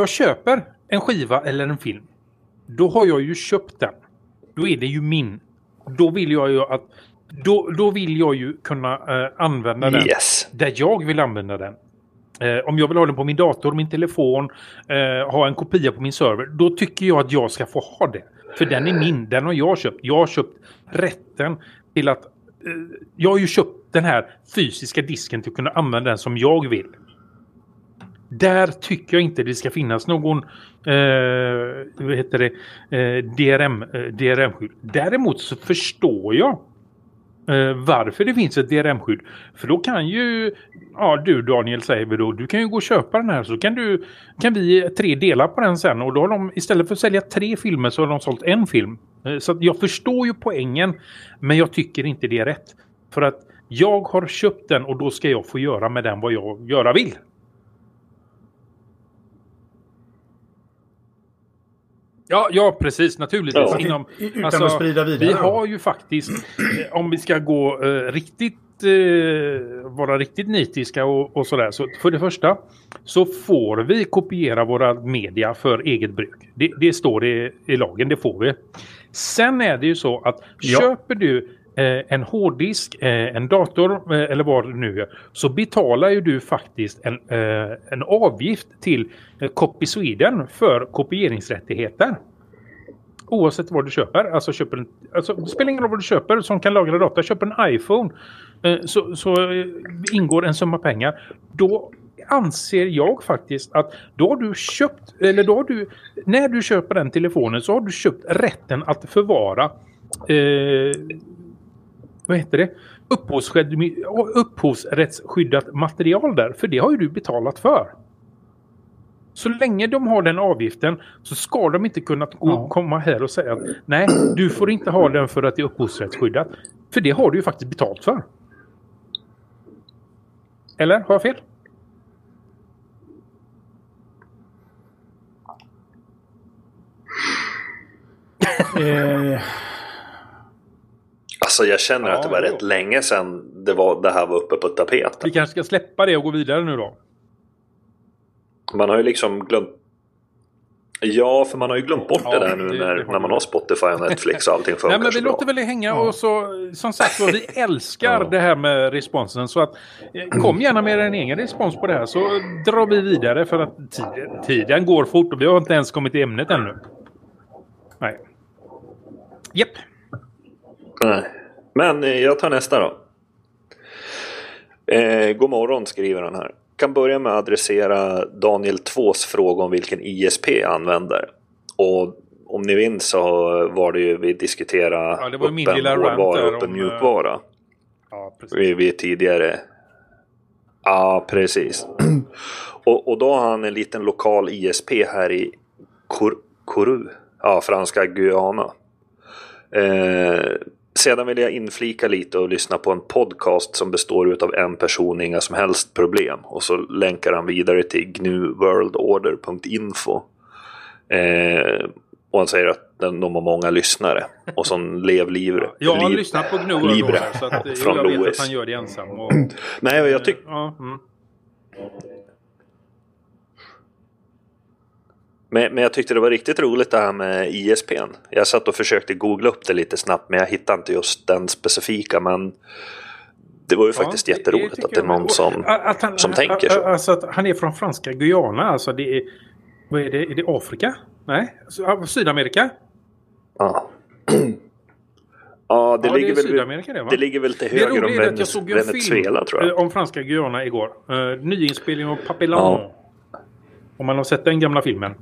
köper en skiva eller en film, då har jag ju köpt den. Då är det ju min. Då vill jag ju att då vill jag ju kunna använda den där jag vill använda den. Om jag vill ha den på min dator, min telefon, ha en kopia på min server, då tycker jag att jag ska få ha det. För den är min, den har jag köpt. Jag har köpt rätten till att jag har ju köpt den här fysiska disken till att kunna använda den som jag vill. Där tycker jag inte det ska finnas någon DRM-skydd. Däremot så förstår jag varför det finns ett DRM-skydd. För då kan ju du, Daniel, säger vi då, du kan ju gå och köpa den här, så kan vi tre dela på den sen, och då har de istället för att sälja 3 filmer så har de sålt en film. Så att jag förstår ju poängen, men jag tycker inte det är rätt. För att jag har köpt den och då ska jag få göra med den vad jag göra vill. Ja, precis. Naturligtvis. Ja. Utan alltså, att sprida vidare. Vi har ju faktiskt, om vi ska gå vara riktigt nitiska och sådär. Så för det första så får vi kopiera våra media för eget bruk. Det står i lagen, det får vi. Sen är det ju så att köper du en hårddisk, en dator eller vad det nu är, så betalar ju du faktiskt en avgift till Copy Sweden för kopieringsrättigheter. Oavsett vad du köper. Alltså, det spelar ingen roll vad du köper som kan lagra data. Köper en iPhone så ingår en summa pengar. Då anser jag faktiskt att då har du köpt, eller då har du, när du köper den telefonen så har du köpt rätten att förvara vad heter det? Upphovsrättsskyddat material där, för det har ju du betalat för. Så länge de har den avgiften så ska de inte kunna komma här och säga att nej, du får inte ha den för att det är upphovsrättsskyddat. För det har du ju faktiskt betalt för. Eller? Har jag fel? Alltså jag känner att det var rätt länge sedan det här var uppe på tapeten. Vi kanske ska släppa det och gå vidare nu då. Man har ju liksom glömt. Ja, för man har ju glömt bort det där nu när man har Spotify och Netflix och allting funkar så bra. Nej, men vi låter väl hänga och så, som sagt, så, vi älskar det här med responsen. Så att, kom gärna med en egen respons på det här så drar vi vidare för att tiden går fort och vi har inte ens kommit till ämnet ännu. Nej. Japp. Nej. Men jag tar nästa då. God morgon skriver han här. Kan börja med att adressera Daniel 2:s fråga om vilken ISP jag använder. Och om ni minns så var det ju vi diskuterade öppen mjukvara. Ja, precis. Vi tidigare. Ja, precis. och då har han en liten lokal ISP här i Kourou. Ja, franska Guyana. Sedan vill jag inflika lite och lyssna på en podcast som består utav en person, inga som helst problem. Och så länkar han vidare till gnuworldorder.info. Och han säger att de har många lyssnare. Och som Lev Libre. Jag har lyssnat på Gnu Worldorder så att jag vet att han gör det ensam. Och, nej, jag tycker... Men jag tyckte det var riktigt roligt det här med ISP:n. Jag satt och försökte googla upp det lite snabbt, men jag hittade inte just den specifika. Men det var ju faktiskt jätteroligt det att det är någon som tänker så. Alltså att han är från franska Guyana. Alltså det är, vad är det? Är det Afrika? Nej, alltså, Sydamerika? Ja. Ja, det ligger väl Sydamerika, det ligger väl till höger om Venezuela, tror jag. Om franska Guyana igår. Nyinspelning av Papillon. Ja. Om man har sett den gamla filmen.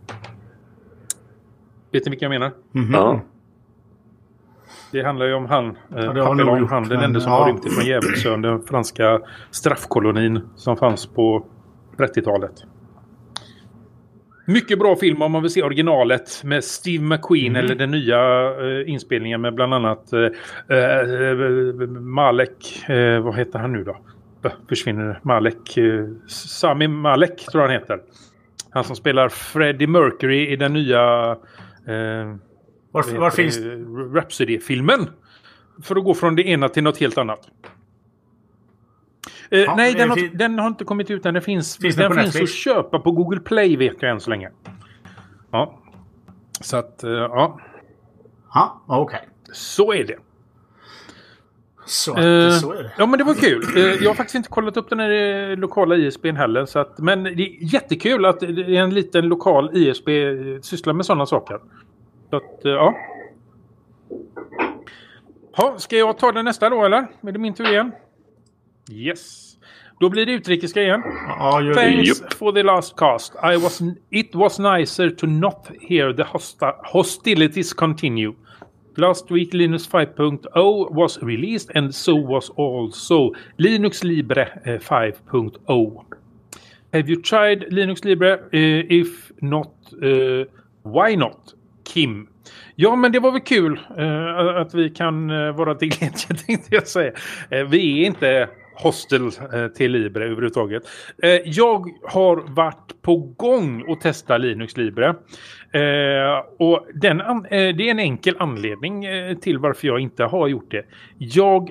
Vet ni vilka jag menar? Mm-hmm. Ja. Det handlar ju om Papillon, den enda som har rymt ifrån Djävulsön, den franska straffkolonin som fanns på 30-talet. Mycket bra film om man vill se originalet med Steve McQueen eller den nya inspelningen med bland annat Malek, vad heter han nu då? Försvinner Malek, Sami Malek tror jag han heter. Han som spelar Freddie Mercury i den nya Rhapsody-filmen. För att gå från det ena till något helt annat. Nej, den har inte kommit ut än. Den finns att köpa på Google Play, vet jag än så länge. Ja. Så att, ja. Ja, okej. Så är det. Så är det. Ja, men det var kul. Jag har faktiskt inte kollat upp den här lokala ISP:n heller. Så att, men det är jättekul att en liten lokal ISP sysslar med sådana saker. Så att, ja. Ha, ska jag ta den nästa då, eller? Är det min tur igen? Yes. Då blir det utrikiska igen. Thanks for the last cast. It was nicer to not hear the hostilities continue. Last week Linux 5.0 was released and so was also Linux Libre 5.0. Have you tried Linux Libre? If not, why not? Kim. Ja, men det var väl kul att vi kan vara till glädje, tänkte jag säga. Vi är inte hostel till Libre överhuvudtaget. Jag har varit på gång att testa Linux Libre. Och det är en enkel anledning till varför jag inte har gjort det. Jag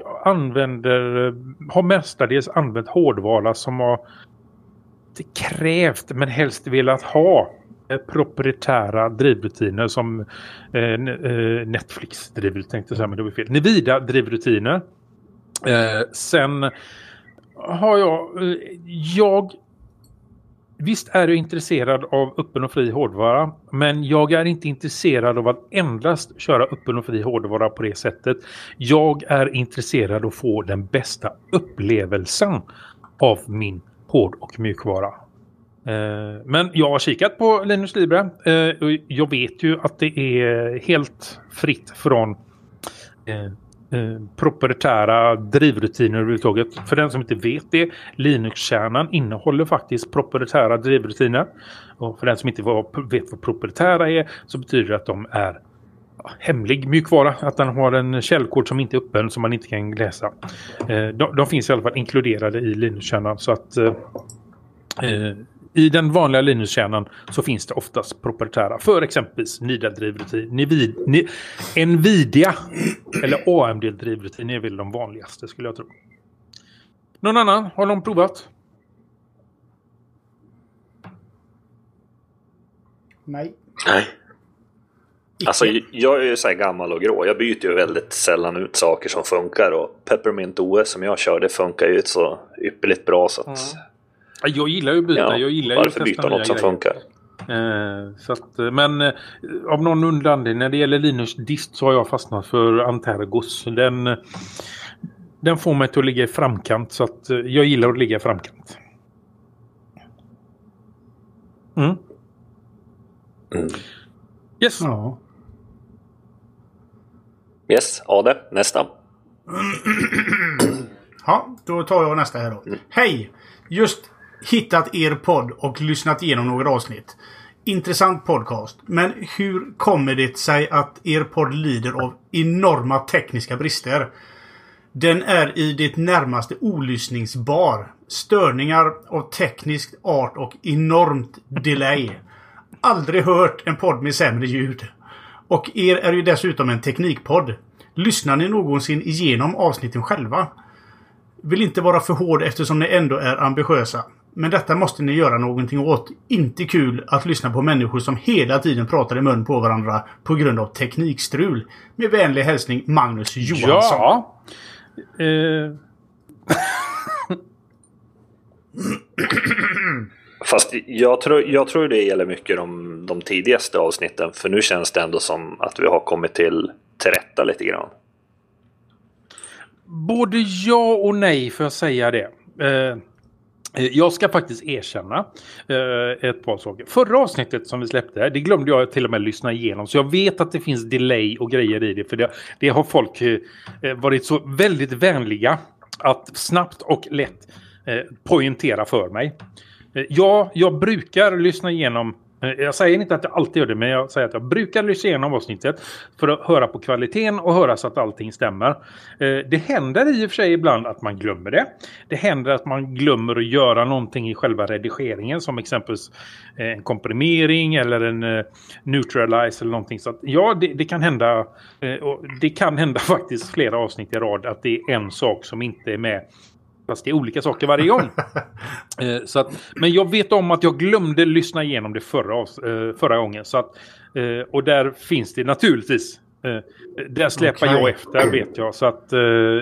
har mestadels använt hårdvara som har krävt men helst velat ha proprietära drivrutiner som Netflix drivrutiner, tänkte jag säga, men det var fel. Nvidia drivrutiner. Sen har jag visst är jag intresserad av öppen och fri hårdvara, men jag är inte intresserad av att endast köra öppen och fri hårdvara på det sättet. Jag är intresserad av att få den bästa upplevelsen av min hård- och mjukvara. Men jag har kikat på Linux Libre. Och jag vet ju att det är helt fritt från proprietära drivrutiner överhuvudtaget. För den som inte vet det, Linux-kärnan innehåller faktiskt proprietära drivrutiner. Och för den som inte vet vad proprietära är, så betyder det att de är hemlig mjukvara, att den har en källkod som inte är öppen, som man inte kan läsa. De finns i alla fall inkluderade i Linux-kärnan, så att i den vanliga Linux-kärnan så finns det oftast proprietära, för exempelvis NVIDIA, Nvidia eller AMD-drivrutin är väl de vanligaste, skulle jag tro. Någon annan? Har de provat? Nej. Alltså jag är ju så här gammal och grå. Jag byter ju väldigt sällan ut saker som funkar, och Peppermint OS som jag kör, det funkar ju så ypperligt bra, så att jag gillar ju byta. Ja, jag gillar ju att byta något som grejer funkar. Så att, men av någon undran, när det gäller Linux dist så har jag fastnat för Antergos. Den får mig till att ligga i framkant, så att jag gillar att ligga i framkant. Yes. Ja. Yes, Ade, nästa. Ja, då tar jag nästa här då. Hej! Just hittat er podd och lyssnat igenom några avsnitt. Intressant podcast. Men hur kommer det sig att er podd lider av enorma tekniska brister? Den är i det närmaste olyssningsbar. Störningar av teknisk art och enormt delay. Aldrig hört en podd med sämre ljud. Och er är ju dessutom en teknikpodd. Lyssnar ni någonsin igenom avsnitten själva? Vill inte vara för hård eftersom ni ändå är ambitiösa. Men detta måste ni göra någonting åt. Inte kul att lyssna på människor som hela tiden pratar i mun på varandra på grund av teknikstrul. Med vänlig hälsning, Magnus Johansson. Ja. Fast jag tror det gäller mycket de tidigaste avsnitten. För nu känns det ändå som att vi har kommit till rätta lite grann. Både ja och nej, för att säga det. Jag ska faktiskt erkänna ett par saker. Förra avsnittet som vi släppte, det glömde jag till och med lyssna igenom. Så jag vet att det finns delay och grejer i det. För det har folk varit så väldigt vänliga att snabbt och lätt poängtera för mig. Ja, jag brukar lyssna igenom. Jag säger inte att jag alltid gör det, men jag säger att jag brukar lyssna igenom avsnittet för att höra på kvaliteten och höra så att allting stämmer. Det händer i och för sig ibland att man glömmer det. Det händer att man glömmer att göra någonting i själva redigeringen, som exempelvis en komprimering eller en neutralize eller någonting. Så att, ja, det kan hända. Och det kan hända faktiskt flera avsnitt i rad att det är en sak som inte är med. Fast det är olika saker varje gång. Så att, men jag vet om att jag glömde lyssna igenom det förra gången. Så att, och där finns det naturligtvis. Där släpar jag efter, vet jag. Så att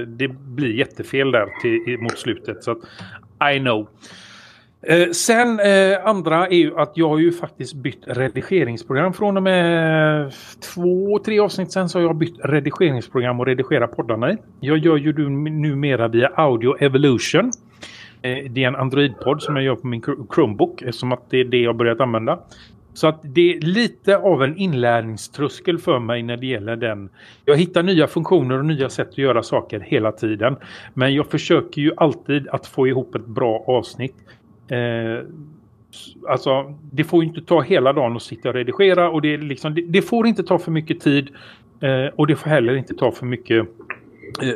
det blir jättefel där mot slutet. Så att, I know. Sen andra är ju att jag har ju faktiskt bytt redigeringsprogram. Från och med 2-3 avsnitt sen så har jag bytt redigeringsprogram och redigerar poddarna i. Jag gör ju numera via Audio Evolution. Det är en Android-podd som jag gör på min Chromebook, eftersom att det är det jag börjat använda. Så att det är lite av en inlärningströskel för mig när det gäller den. Jag hittar nya funktioner och nya sätt att göra saker hela tiden. Men jag försöker ju alltid att få ihop ett bra avsnitt. Alltså det får ju inte ta hela dagen att sitta och redigera, och det är liksom, det får inte ta för mycket tid, och det får heller inte ta för mycket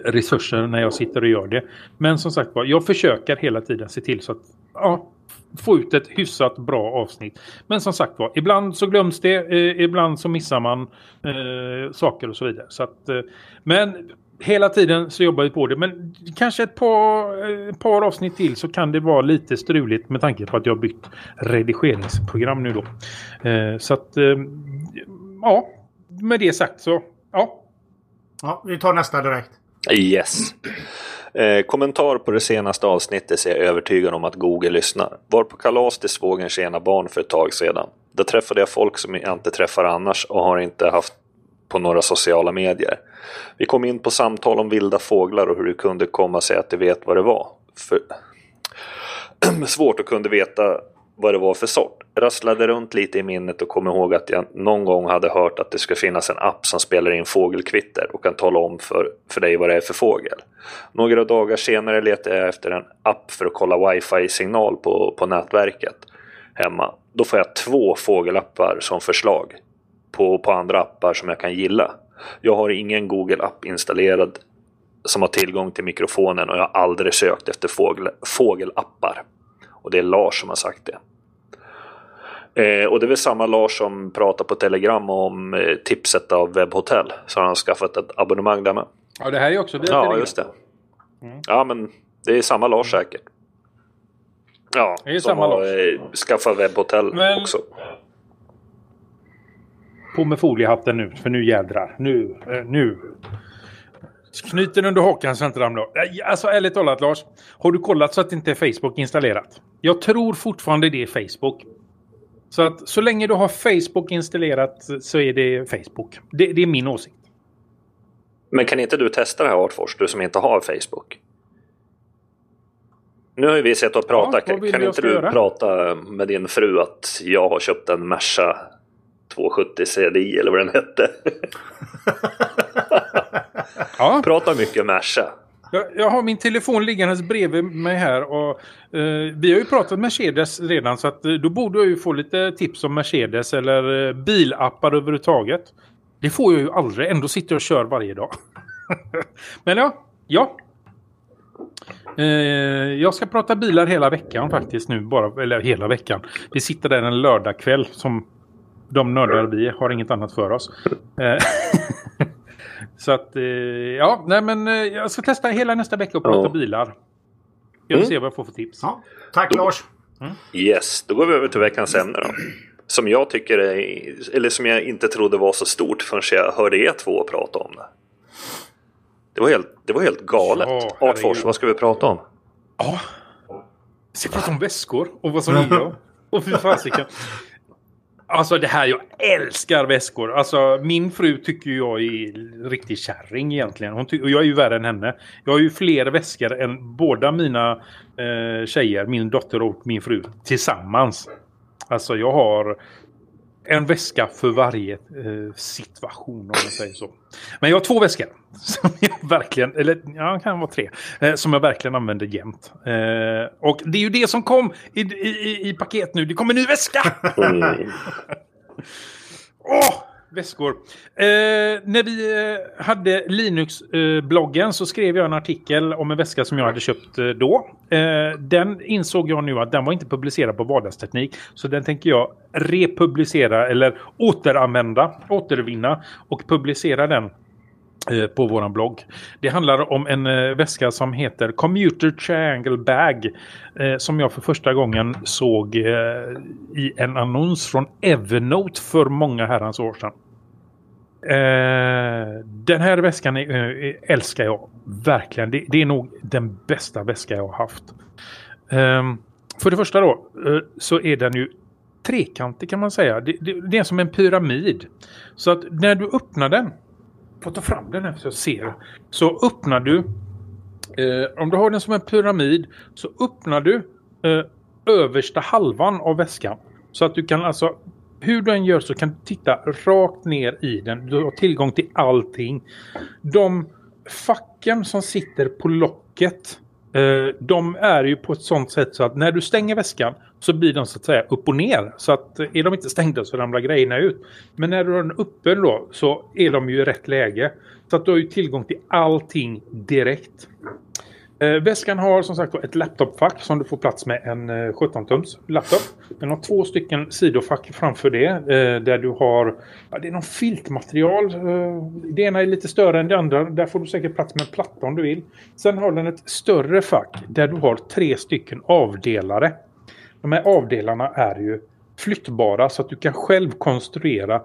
resurser när jag sitter och gör det. Men som sagt, jag försöker hela tiden se till så att få ut ett hyfsat bra avsnitt. Men som sagt, ibland så glöms det, ibland så missar man saker och så vidare. Så att, men hela tiden så jobbar vi på det, men kanske ett par avsnitt till så kan det vara lite struligt med tanke på att jag har bytt redigeringsprogram nu då. Så att, ja, med det sagt så, ja. Ja, vi tar nästa direkt. Yes. Kommentar på det senaste avsnittet så är jag övertygad om att Google lyssnar. Var på kalas till svågens ena barn för ett tag sedan. Där träffade jag folk som jag inte träffar annars och har inte haft på några sociala medier. Vi kom in på samtal om vilda fåglar och hur det kunde komma sig att de vet vad det var. svårt att kunde veta vad det var för sort. Rasslade runt lite i minnet och kom ihåg att jag någon gång hade hört att det skulle finnas en app som spelar in fågelkvitter och kan tala om för dig vad det är för fågel. Några dagar senare letade jag efter en app för att kolla wifi-signal på nätverket hemma. Då får jag 2 fågelappar som förslag på andra appar som jag kan gilla. Jag har ingen Google-app installerad som har tillgång till mikrofonen och jag har aldrig sökt efter fågelappar. Och det är Lars som har sagt det. Och det är väl samma Lars som pratar på Telegram om tipset av webbhotell. Så han har skaffat ett abonnemang där med. Ja, det här är också via Telegram. Ja, just det. Mm. Ja, men det är samma Lars säkert. Ja, det är som samma har skaffat webbhotell också. På med foliehatten nu, för nu jädrar. Nu. Knyter under hakan så inte ramlar. Alltså ärligt talat Lars, har du kollat så att inte Facebook installerat? Jag tror fortfarande det är Facebook. Så att så länge du har Facebook installerat så är det Facebook. Det är min åsikt. Men kan inte du testa det här Artfors, du som inte har Facebook? Nu har vi sett och pratat. Ja, kan inte du prata med din fru att jag har köpt en Mersa 270 CDI eller vad den hette? Ja. Pratar mycket Mersa. Jag har min telefon liggandes bredvid mig här och vi har ju pratat Mercedes redan, så att då borde jag ju få lite tips om Mercedes eller bilappar överhuvudtaget. Det får jag ju aldrig, ändå sitter jag och kör varje dag. Men ja. Jag ska prata bilar hela veckan faktiskt nu, bara, eller hela veckan. Vi sitter där en lördagkväll som de nördar vi har inget annat för oss. Så att, ja, nej men jag ska testa hela nästa vecka och prata bilar. Jag vill se vad jag får för tips. Ja. Tack då, Lars. Mm. Yes, då går vi över till veckans ämne då. Som jag tycker är, eller som jag inte trodde var så stort förrän jag hörde E2 prata om det. Det var helt galet. Ja, Artfors, vad ska vi prata om? Ja, vi ska prata om väskor och vad som händer. Och fy fasiken. Alltså det här, jag älskar väskor. Alltså min fru tycker jag är riktig kärring egentligen. Och jag är ju värre än henne. Jag har ju fler väskor än båda mina tjejer, min dotter och min fru tillsammans. Alltså jag har en väska för varje situation om man säger så. Men jag har 2 väskor som jag verkligen, eller ja, kan vara 3, som jag verkligen använder jämt. Och det är ju det som kom i paket nu. Det kommer en ny väska! Väskor. När vi hade Linux-bloggen så skrev jag en artikel om en väska som jag hade köpt då. Den insåg jag nu att den var inte publicerad på Vardagsteknik. Så den tänker jag republicera eller återvinna och publicera den på våran blogg. Det handlar om en väska som heter Commuter Triangle Bag som jag för första gången såg i en annons från Evernote för många herrans år sedan. Den här väskan älskar jag verkligen. Det är nog den bästa väska jag har haft. För det första då så är den ju trekantig kan man säga. Det är som en pyramid. Så att när du öppnar den, får ta fram den här så jag ser. Så öppnar du. Om du har den som en pyramid. Så öppnar du översta halvan av väskan. Så att du kan alltså. Hur du än gör så kan du titta rakt ner i den. Du har tillgång till allting. De facken som sitter på locket. De är ju på ett sånt sätt så att när du stänger väskan så blir de så att säga upp och ner. Så att är de inte stängda så ramlar grejerna ut. Men när du har den öppen då så är de ju i rätt läge. Så att du har ju tillgång till allting direkt. Väskan har som sagt ett laptopfack som du får plats med en 17-tums laptop. Den har 2 stycken sidofack framför det. Där du har, ja, det är någon filtmaterial. Det ena är lite större än det andra. Där får du säkert plats med en platta om du vill. Sen har den ett större fack där du har 3 stycken avdelare. De här avdelarna är ju flyttbara så att du kan själv konstruera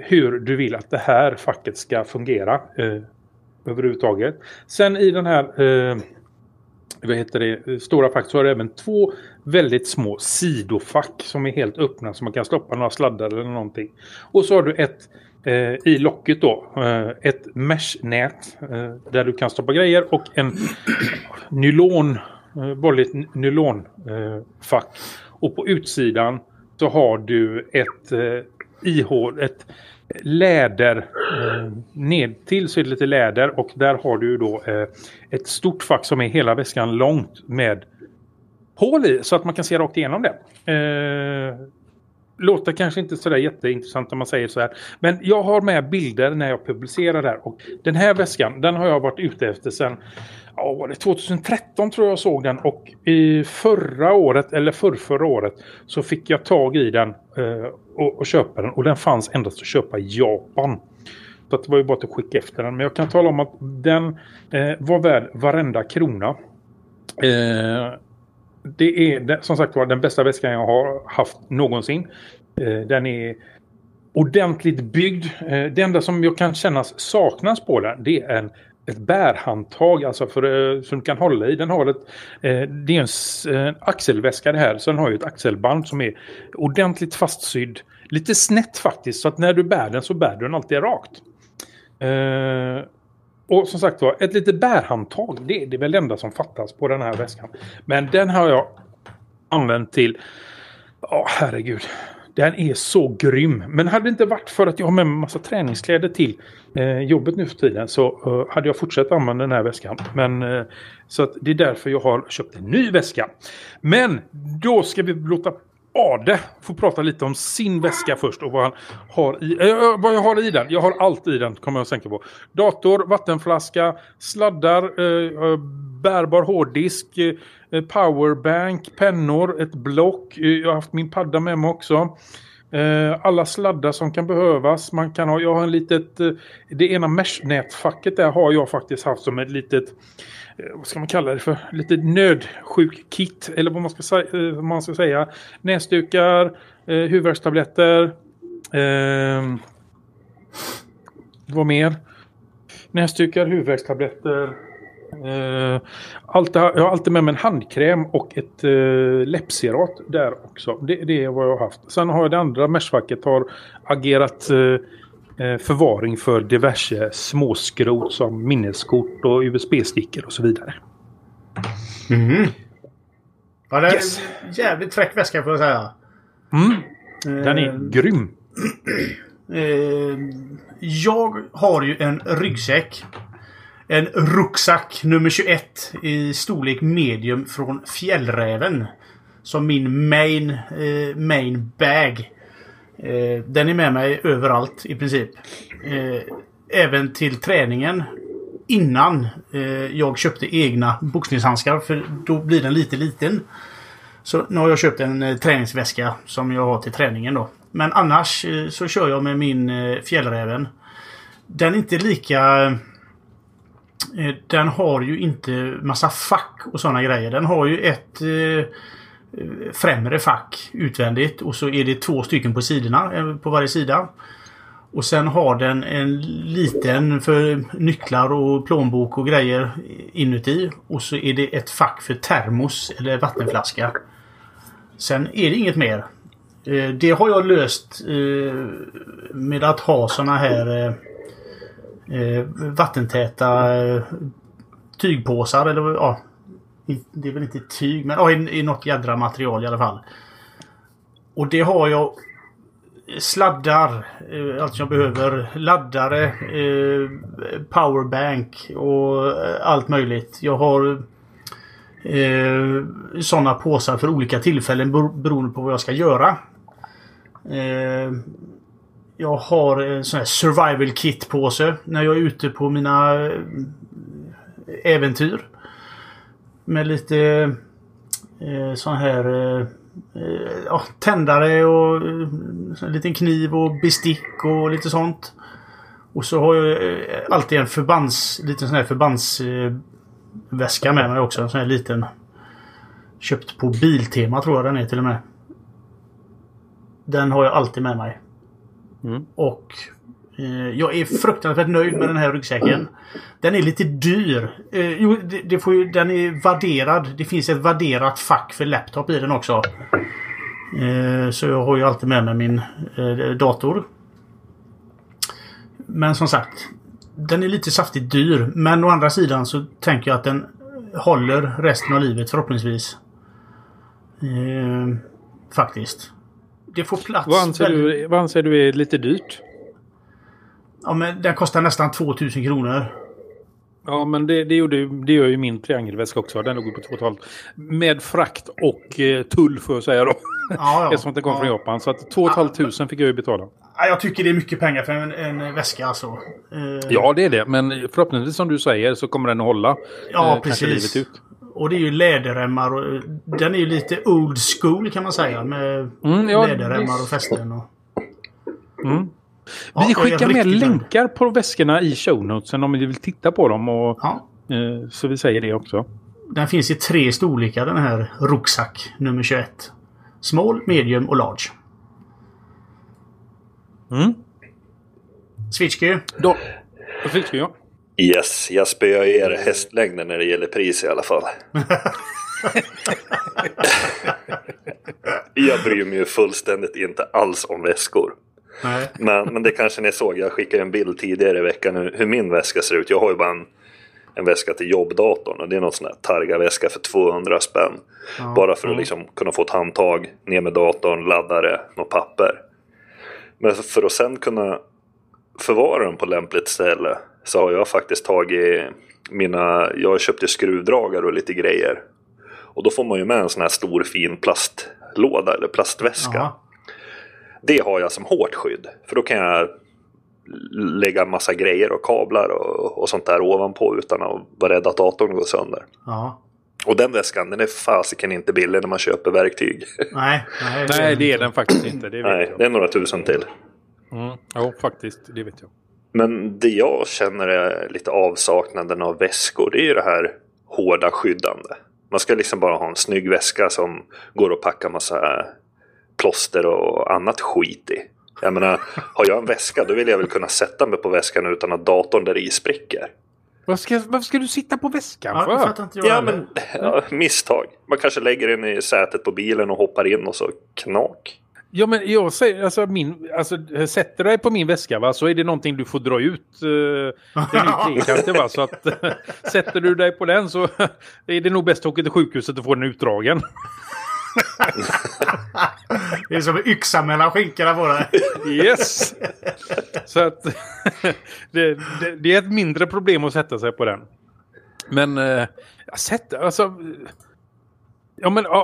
hur du vill att det här facket ska fungera överhuvudtaget. Sen i den här stora fack så har det även 2 väldigt små sidofack som är helt öppna så man kan stoppa några sladdar eller någonting. Och så har du ett i locket då ett meshnät där du kan stoppa grejer och en nylon borligt nylonfack. Och på utsidan så har du ett läder ned till, så är det lite läder, och där har du då ett stort fack som är hela väskan långt med hål i, så att man kan se rakt igenom det. Låter kanske inte sådär jätteintressant när man säger så här, men jag har med bilder när jag publicerar där, och den här väskan, den har jag varit ute efter sedan 2013 tror jag såg den, och i förra året eller förra året så fick jag tag i den och köpa den, och den fanns endast att köpa i Japan. Så det var ju bara att skicka efter den, men jag kan tala om att den var värd varenda krona. Det är som sagt var den bästa väskan jag har haft någonsin. Den är ordentligt byggd. Det enda som jag kan kännas saknas på den, det är ett bärhandtag, alltså som du kan hålla i. Den har det är en axelväska det här, så den har ju ett axelband som är ordentligt fastsydd. Lite snett faktiskt, så att när du bär den så bär du den alltid rakt. Och som sagt var, ett litet bärhandtag, det är väl det enda som fattas på den här väskan. Men den har jag använt till, herregud, den är så grym. Men hade det inte varit för att jag har med mig en massa träningskläder till jobbet nu för tiden, så hade jag fortsatt använda den här väskan. Men så att det är därför jag har köpt en ny väska. Men då ska vi låta Ade får prata lite om sin väska först och vad han har i, vad jag har i den. Jag har allt i den, kommer jag att tänka på. Dator, vattenflaska, sladdar, bärbar hårddisk, powerbank, pennor, ett block. Jag har haft min padda med mig också. Alla sladdar som kan behövas. Jag har en litet, det ena mesh-nätfacket där har jag faktiskt haft som ett litet, vad ska man kalla det för, lite nödsjukkit, eller vad man ska säga, näsdukar, huvudvärkstabletter, vad mer, näsdukar, huvudvärkstabletter, allt det här. Jag har alltid med mig en handkräm och ett läppserat där också. Det är vad jag har haft. Sen har jag det andra meshfacket, har agerat förvaring för diverse småskrot som minneskort och USB-stickor och så vidare. Mm. Ja, det är en jävligt fräck väska får jag säga. Mm. Den är grym. Jag har ju en ryggsäck. En rucksack nummer 21 i storlek medium från Fjällräven. Som min main bag. Den är med mig överallt i princip. Även till träningen. Innan jag köpte egna boxningshandskar. För då blir den lite liten. Så nu har jag köpt en träningsväska som jag har till träningen då. Men annars så kör jag med min Fjällräven. Den är inte lika... Den har ju inte massa fack och sådana grejer. Den har ju ett främre fack utvändigt. Och så är det 2 stycken på sidorna, på varje sida. Och sen har den en liten för nycklar och plånbok och grejer inuti. Och så är det ett fack för termos eller vattenflaska. Sen är det inget mer. Det har jag löst med att ha såna här... vattentäta tygpåsar eller det är väl inte tyg men i något jädra material i alla fall. Och det har jag sladdar, allt jag behöver, laddare, powerbank och allt möjligt. Jag har sådana påsar för olika tillfällen beroende på vad jag ska göra. Jag har en sån här survival kit-påse när jag är ute på mina äventyr. Med lite sån här tändare och en liten kniv och bestick och lite sånt. Och så har jag alltid en liten sån här förbandsväska med mig också. En sån här liten, köpt på Biltema tror jag den är till och med. Den har jag alltid med mig. Mm. Och jag är fruktansvärt nöjd med den här ryggsäcken. Den är lite dyr. Den är värderad. Det finns ett värderat fack för laptop i den också. Så jag har ju alltid med mig min dator. Men som sagt, den är lite saftigt dyr. Men å andra sidan så tänker jag att den håller resten av livet förhoppningsvis. Faktiskt. Det får plats. Vad anser du är lite dyrt? Ja, men den kostar nästan 2000 kronor. Ja, men det gör ju min triangelväska också. Den låg på 2,5. Med frakt och tull, får jag säga då. Ja. Eftersom det kom från Japan. Så att 2,500 fick jag ju betala. Ja, jag tycker det är mycket pengar för en väska alltså. Ja, det är det. Men förhoppningsvis, som du säger, så kommer den att hålla. Ja, precis. Livet ut. Och det är ju läderremmar. Och den är ju lite old school, kan man säga. Med läderremmar och fästen. Vi skickar med länkar på väskorna i show notesen om ni vill titta på dem. Och, så vi säger det också. Den finns i 3 storlekar, den här rucksack nummer 21. Small, medium och large. Switchkö. Switchkö, ja. Yes, jag spöar er hästlängder när det gäller pris i alla fall. Jag bryr mig ju fullständigt inte alls om väskor. Nej. Men det kanske ni såg, jag skickade en bild tidigare i veckan hur min väska ser ut. Jag har ju bara en väska till jobbdatorn, och det är någon sån här targaväska för 200 spänn. Bara för att liksom kunna få ett handtag, ner med datorn, laddare, något papper. Men för att sen kunna förvara den på lämpligt ställe, så har jag faktiskt tagit jag köpte skruvdragare och lite grejer. Och då får man ju med en sån här stor fin plastlåda eller plastväska. Aha. Det har jag som hårt skydd. För då kan jag lägga massa grejer och kablar och sånt där ovanpå utan att vara rädd att datorn går sönder. Ja. Och den väskan, den är fasiken inte billig när man köper verktyg. Nej, det är den faktiskt inte. Det vet jag. Det är några tusen till. Ja, faktiskt. Det vet jag. Men det jag känner är lite avsaknaden av väskor. Det är ju det här hårda skyddande. Man ska liksom bara ha en snygg väska som går och packa massa plåster och annat skit i. Jag menar, har jag en väska, då vill jag väl kunna sätta mig på väskan utan att datorn där i spricker. Varför ska du sitta på väskan för? Jag fattar inte misstag. Man kanske lägger den i sätet på bilen och hoppar in och så knak. Ja, men jag säger, sätter dig på min väska, va, så är det någonting du får dra ut. Det är ju trekant, va, så att sätter du dig på den, så är det nog bäst att åka till sjukhuset och få den utdragen. Det är som en yxa mellan skinkorna på det. Yes. Så att det är ett mindre problem att sätta sig på den. Men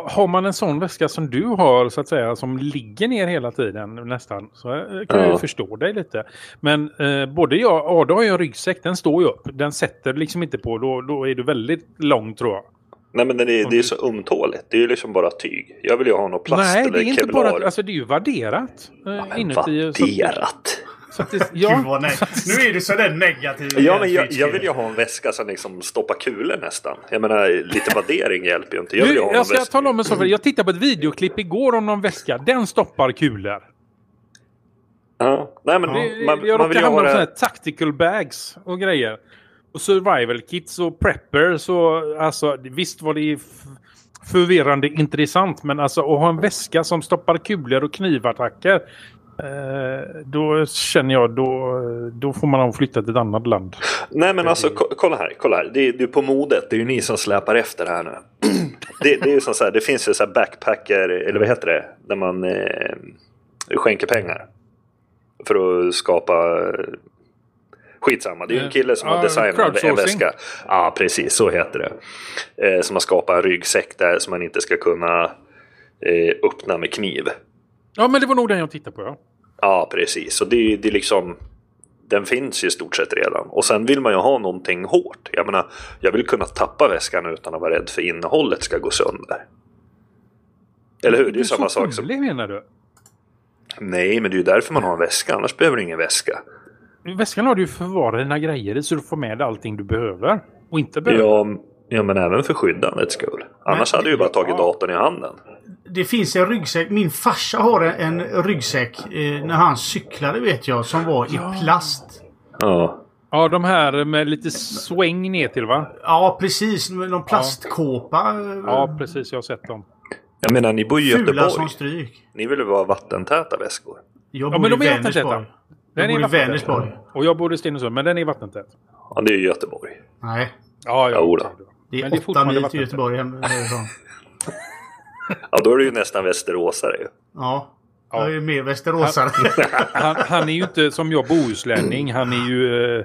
har man en sån väska som du har, så att säga, som ligger ner hela tiden nästan, så kan jag ju förstå dig lite. Men både jag och Ada har ju en ryggsäck, den står ju upp. Den sätter liksom inte på, då är du väldigt lång, tror jag. Nej, men det är så umtåligt. Det är ju liksom bara tyg. Jag vill ju ha något plast eller kevlar. Nej, det är inte bara... Alltså, det är ju värderat. Värderat? Så att det, nu är du så där negativ. Ja, men jag vill ju ha en väska som liksom stoppar kulor nästan. Jag menar, lite värdering hjälper ju inte. Jag tittade på ett videoklipp igår om någon väska. Den stoppar kulor. Ja. Nej, men... Man vill ju ha sådana här tactical bags och grejer. Och survival kits och preppers och alltså, visst var det förvirrande intressant, men alltså att ha en väska som stoppar kulor och knivattacker, då känner jag då får man flytta till ett annat land. Nej, men alltså kolla här. Det är på modet, det är ju ni som släpar efter här nu. Det är ju som så här, det finns ju så här backpacker, eller vad heter det, där man skänker pengar för att skapa... Skitsamma, det är ju en kille som har designat en väska. Ja, precis, så heter det. Som har skapat en ryggsäck där som man inte ska kunna öppna med kniv. Ja, men det var nog den jag tittade på, ja. Ja, precis. Och det är liksom... Den finns ju i stort sett redan. Och sen vill man ju ha någonting hårt. Jag menar, jag vill kunna tappa väskan utan att vara rädd för innehållet ska gå sönder. Eller hur? Det är ju samma sak som... menar du? Nej, men det är ju därför man har en väska. Annars behöver du ingen väska. Väskan har du ju förvarat dina grejer i, så du får med allting du behöver och inte behöver. Ja, men även för skyddandets skull. Annars hade du ju bara tagit datorn i handen. Det finns en ryggsäck. Min farsa har en ryggsäck när han cyklade, vet jag, som var i plast. Ja. Ja, de här med lite sväng ner till, va? Ja, precis. Med någon plastkåpa. Ja, precis. Jag har sett dem. Jag menar, ni bor ju i Göteborg. Ni vill ju vara vattentäta väskor. Jag bor i Vänersborg. Den är i Vänersborg. Och jag bor i Stenungsund, men den är vattentät. Ja, det är ju Göteborg. Nej. Ja, jag bor där. Det är 8-9 till Göteborg härifrån. Ja, då är det ju nästan västeråsare ju. Ja. Ja, jag är mer västeråsare. Han är ju inte som jag, bohuslänning. Han är ju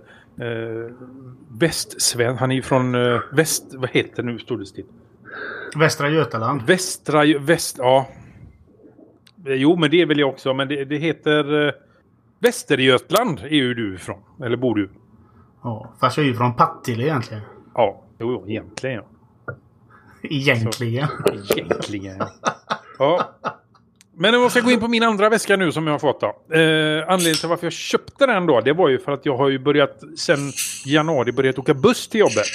västsvensk. Han är ju från väst... Vad heter nu? Stod det still? Västra Götaland. Ja. Jo, men det är väl jag också. Men det heter... Västergötland är ju du ifrån. Eller bor du? Ja, fast jag är ju från Partille egentligen. Ja, jo, egentligen ja. Egentligen. Så, egentligen. Ja. Men om jag ska gå in på min andra väska nu som jag har fått då. Anledningen till varför jag köpte den då, det var ju för att jag har ju börjat sen januari börjat åka buss till jobbet.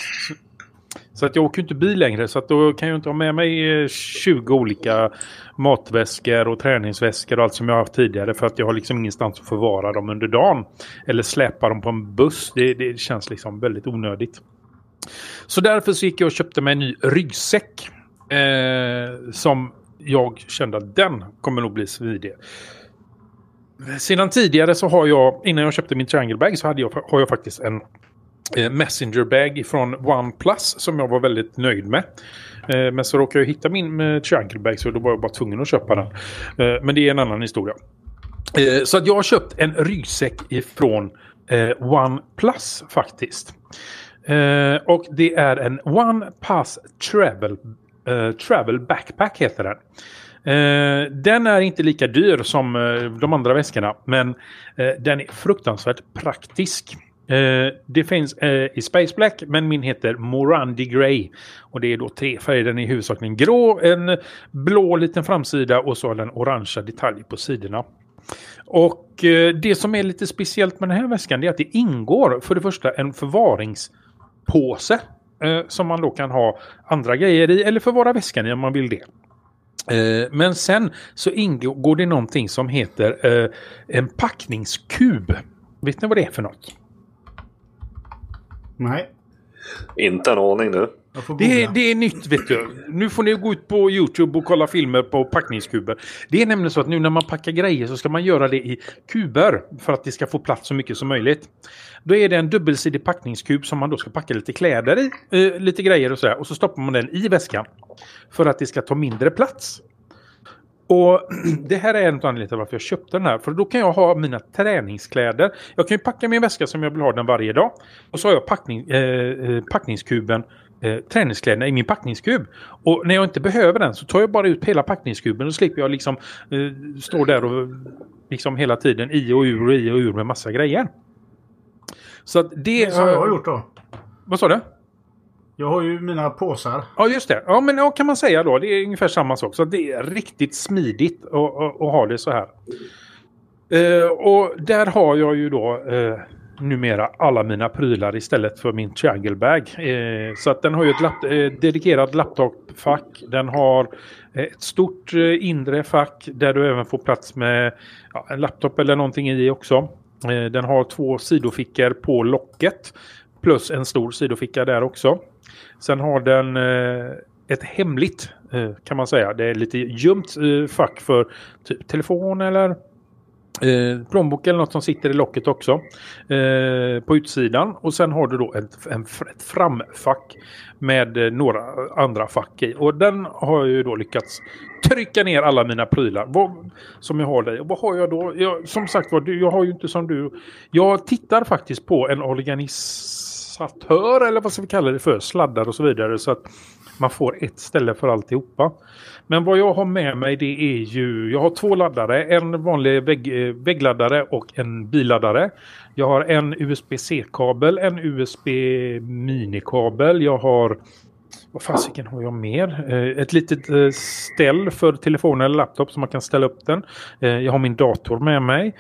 Så att jag åker ju inte bil längre, så att då kan jag inte ha med mig 20 olika matväskor och träningsväskor och allt som jag har haft tidigare, för att jag har liksom ingenstans att förvara dem under dagen. Eller släpa dem på en buss, det känns liksom väldigt onödigt. Så därför så gick jag och köpte mig en ny ryggsäck som... Jag kände att den kommer nog bli smidig. Sedan tidigare så har jag, innan jag köpte min triangle bag, så har jag faktiskt en messenger bag från OnePlus som jag var väldigt nöjd med. Men så råkade jag hitta min triangle bag, så då var jag bara tvungen att köpa den. Men det är en annan historia. Så att jag har köpt en ryggsäck ifrån OnePlus faktiskt. Och det är en OnePlus Travel Backpack heter den. Den är inte lika dyr som de andra väskorna, men den är fruktansvärt praktisk. Det finns i Space Black, men min heter Morandi Grey. Och det är då tre färger. Den är huvudsakligen grå, en blå liten framsida och så har den orangea detaljer på sidorna. Och det som är lite speciellt med den här väskan är att det ingår för det första en förvaringspåse som man då kan ha andra grejer i eller förvara väskan i om man vill det. Men sen så ingår det någonting som heter en packningskub. Vet ni vad det är för något? Nej. Inte en aning nu. Det är nytt, vet du. Nu får ni gå ut på YouTube och kolla filmer på packningskuber. Det är nämligen så att nu när man packar grejer så ska man göra det i kuber för att det ska få plats så mycket som möjligt. Då är det en dubbelsidig packningskub som man då ska packa lite kläder i, lite grejer och sådär. Och så stoppar man den i väskan för att det ska ta mindre plats. Och det här är en av anledningarna till varför jag köpte den här. För då kan jag ha mina träningskläder. Jag kan ju packa min väska som jag vill ha den varje dag. Och så har jag packningskuben. Träningskläderna i min packningskub. Och när jag inte behöver den så tar jag bara ut hela packningskuben och slipper jag liksom stå där och liksom hela tiden i och ur med massa grejer. Så att det har jag gjort då. Vad sa du? Jag har ju mina påsar. Ja, just det. Ja, men ja, kan man säga då. Det är ungefär samma sak. Så det är riktigt smidigt att ha det så här. Och där har jag ju då... numera alla mina prylar istället för min triangle bag. Så att den har ju ett dedikerat laptopfack. Den har ett stort inre fack där du även får plats med en laptop eller någonting i också. Den har två sidofickor på locket plus en stor sidoficka där också. Sen har den ett hemligt, kan man säga. Det är lite gömt fack för typ telefon eller plånbok eller något som sitter i locket också på utsidan, och sen har du då ett framfack med några andra fack i, och den har jag ju då lyckats trycka ner alla mina prylar som jag har där. Och vad har jag då? Som sagt var, jag har ju inte som du, jag tittar faktiskt på en organisatör eller vad ska vi kalla det för, sladdar och så vidare, så att man får ett ställe för alltihopa. Men vad jag har med mig, det är ju... Jag har två laddare. En vanlig väggladdare och en billaddare. Jag har en USB-C-kabel. En USB-minikabel. Jag har... Vad fasiken har jag mer? Ett litet ställ för telefon eller laptop som man kan ställa upp den. Jag har min dator med mig.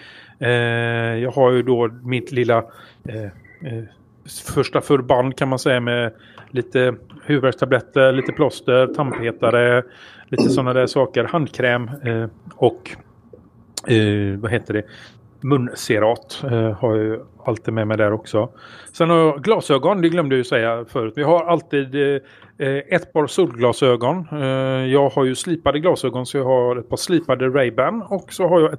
Jag har ju då mitt lilla... första förband kan man säga, med lite huvudvärkstabletter, lite plåster, tandpetare, lite sådana där saker, handkräm och vad heter det? Munserat har jag ju alltid med mig där också. Sen har jag glasögon, det glömde jag ju säga förut. Vi har alltid ett par solglasögon. Jag har ju slipade glasögon, så jag har ett par slipade Ray-Ban, och så har jag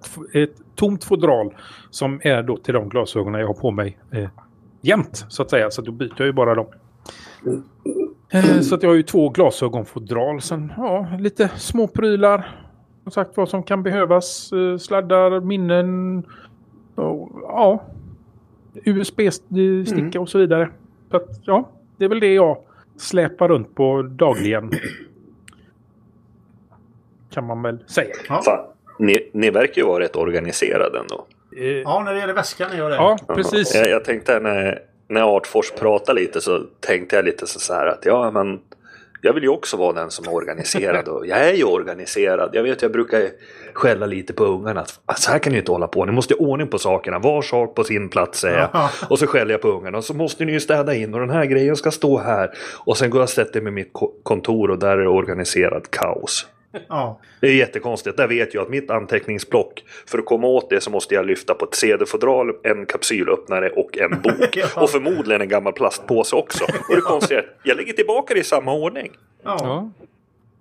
ett tomt fodral som är då till de glasögonen jag har på mig jämt, så att säga. Så då byter jag ju bara dem. Så att jag har ju 2 glasögonfodral. Sen ja, lite småprylar. Som sagt, vad som kan behövas. Sladdar, minnen. Och, ja. USB-sticka och så vidare. Så att, ja, det är väl det jag släpar runt på dagligen. Kan man väl säga. Ja. Fan, ni verkar ju vara rätt organiserade ändå. Ja, när det gäller väskan gör det. Ja, precis. Jag tänkte när Artfors pratade lite så tänkte jag lite så här att ja, men jag vill ju också vara den som är organiserad och jag är ju organiserad. Jag vet, jag brukar skälla lite på ungarna att så här kan ni inte hålla på. Ni måste ordning på sakerna. Var sak på sin plats är jag. Och så skäller jag på ungarna och så måste ni ju städa in och den här grejen ska stå här. Och sen går jag och sätter mig i mitt kontor och där är det organiserad kaos. Ja. Det är jättekonstigt. Där vet jag att mitt anteckningsblock, för att komma åt det så måste jag lyfta på ett CD-fodral, en kapsylöppnare och en bok. Ja. Och förmodligen en gammal plastpåse också. Och det konstiga är att jag lägger tillbaka det i samma ordning. Ja.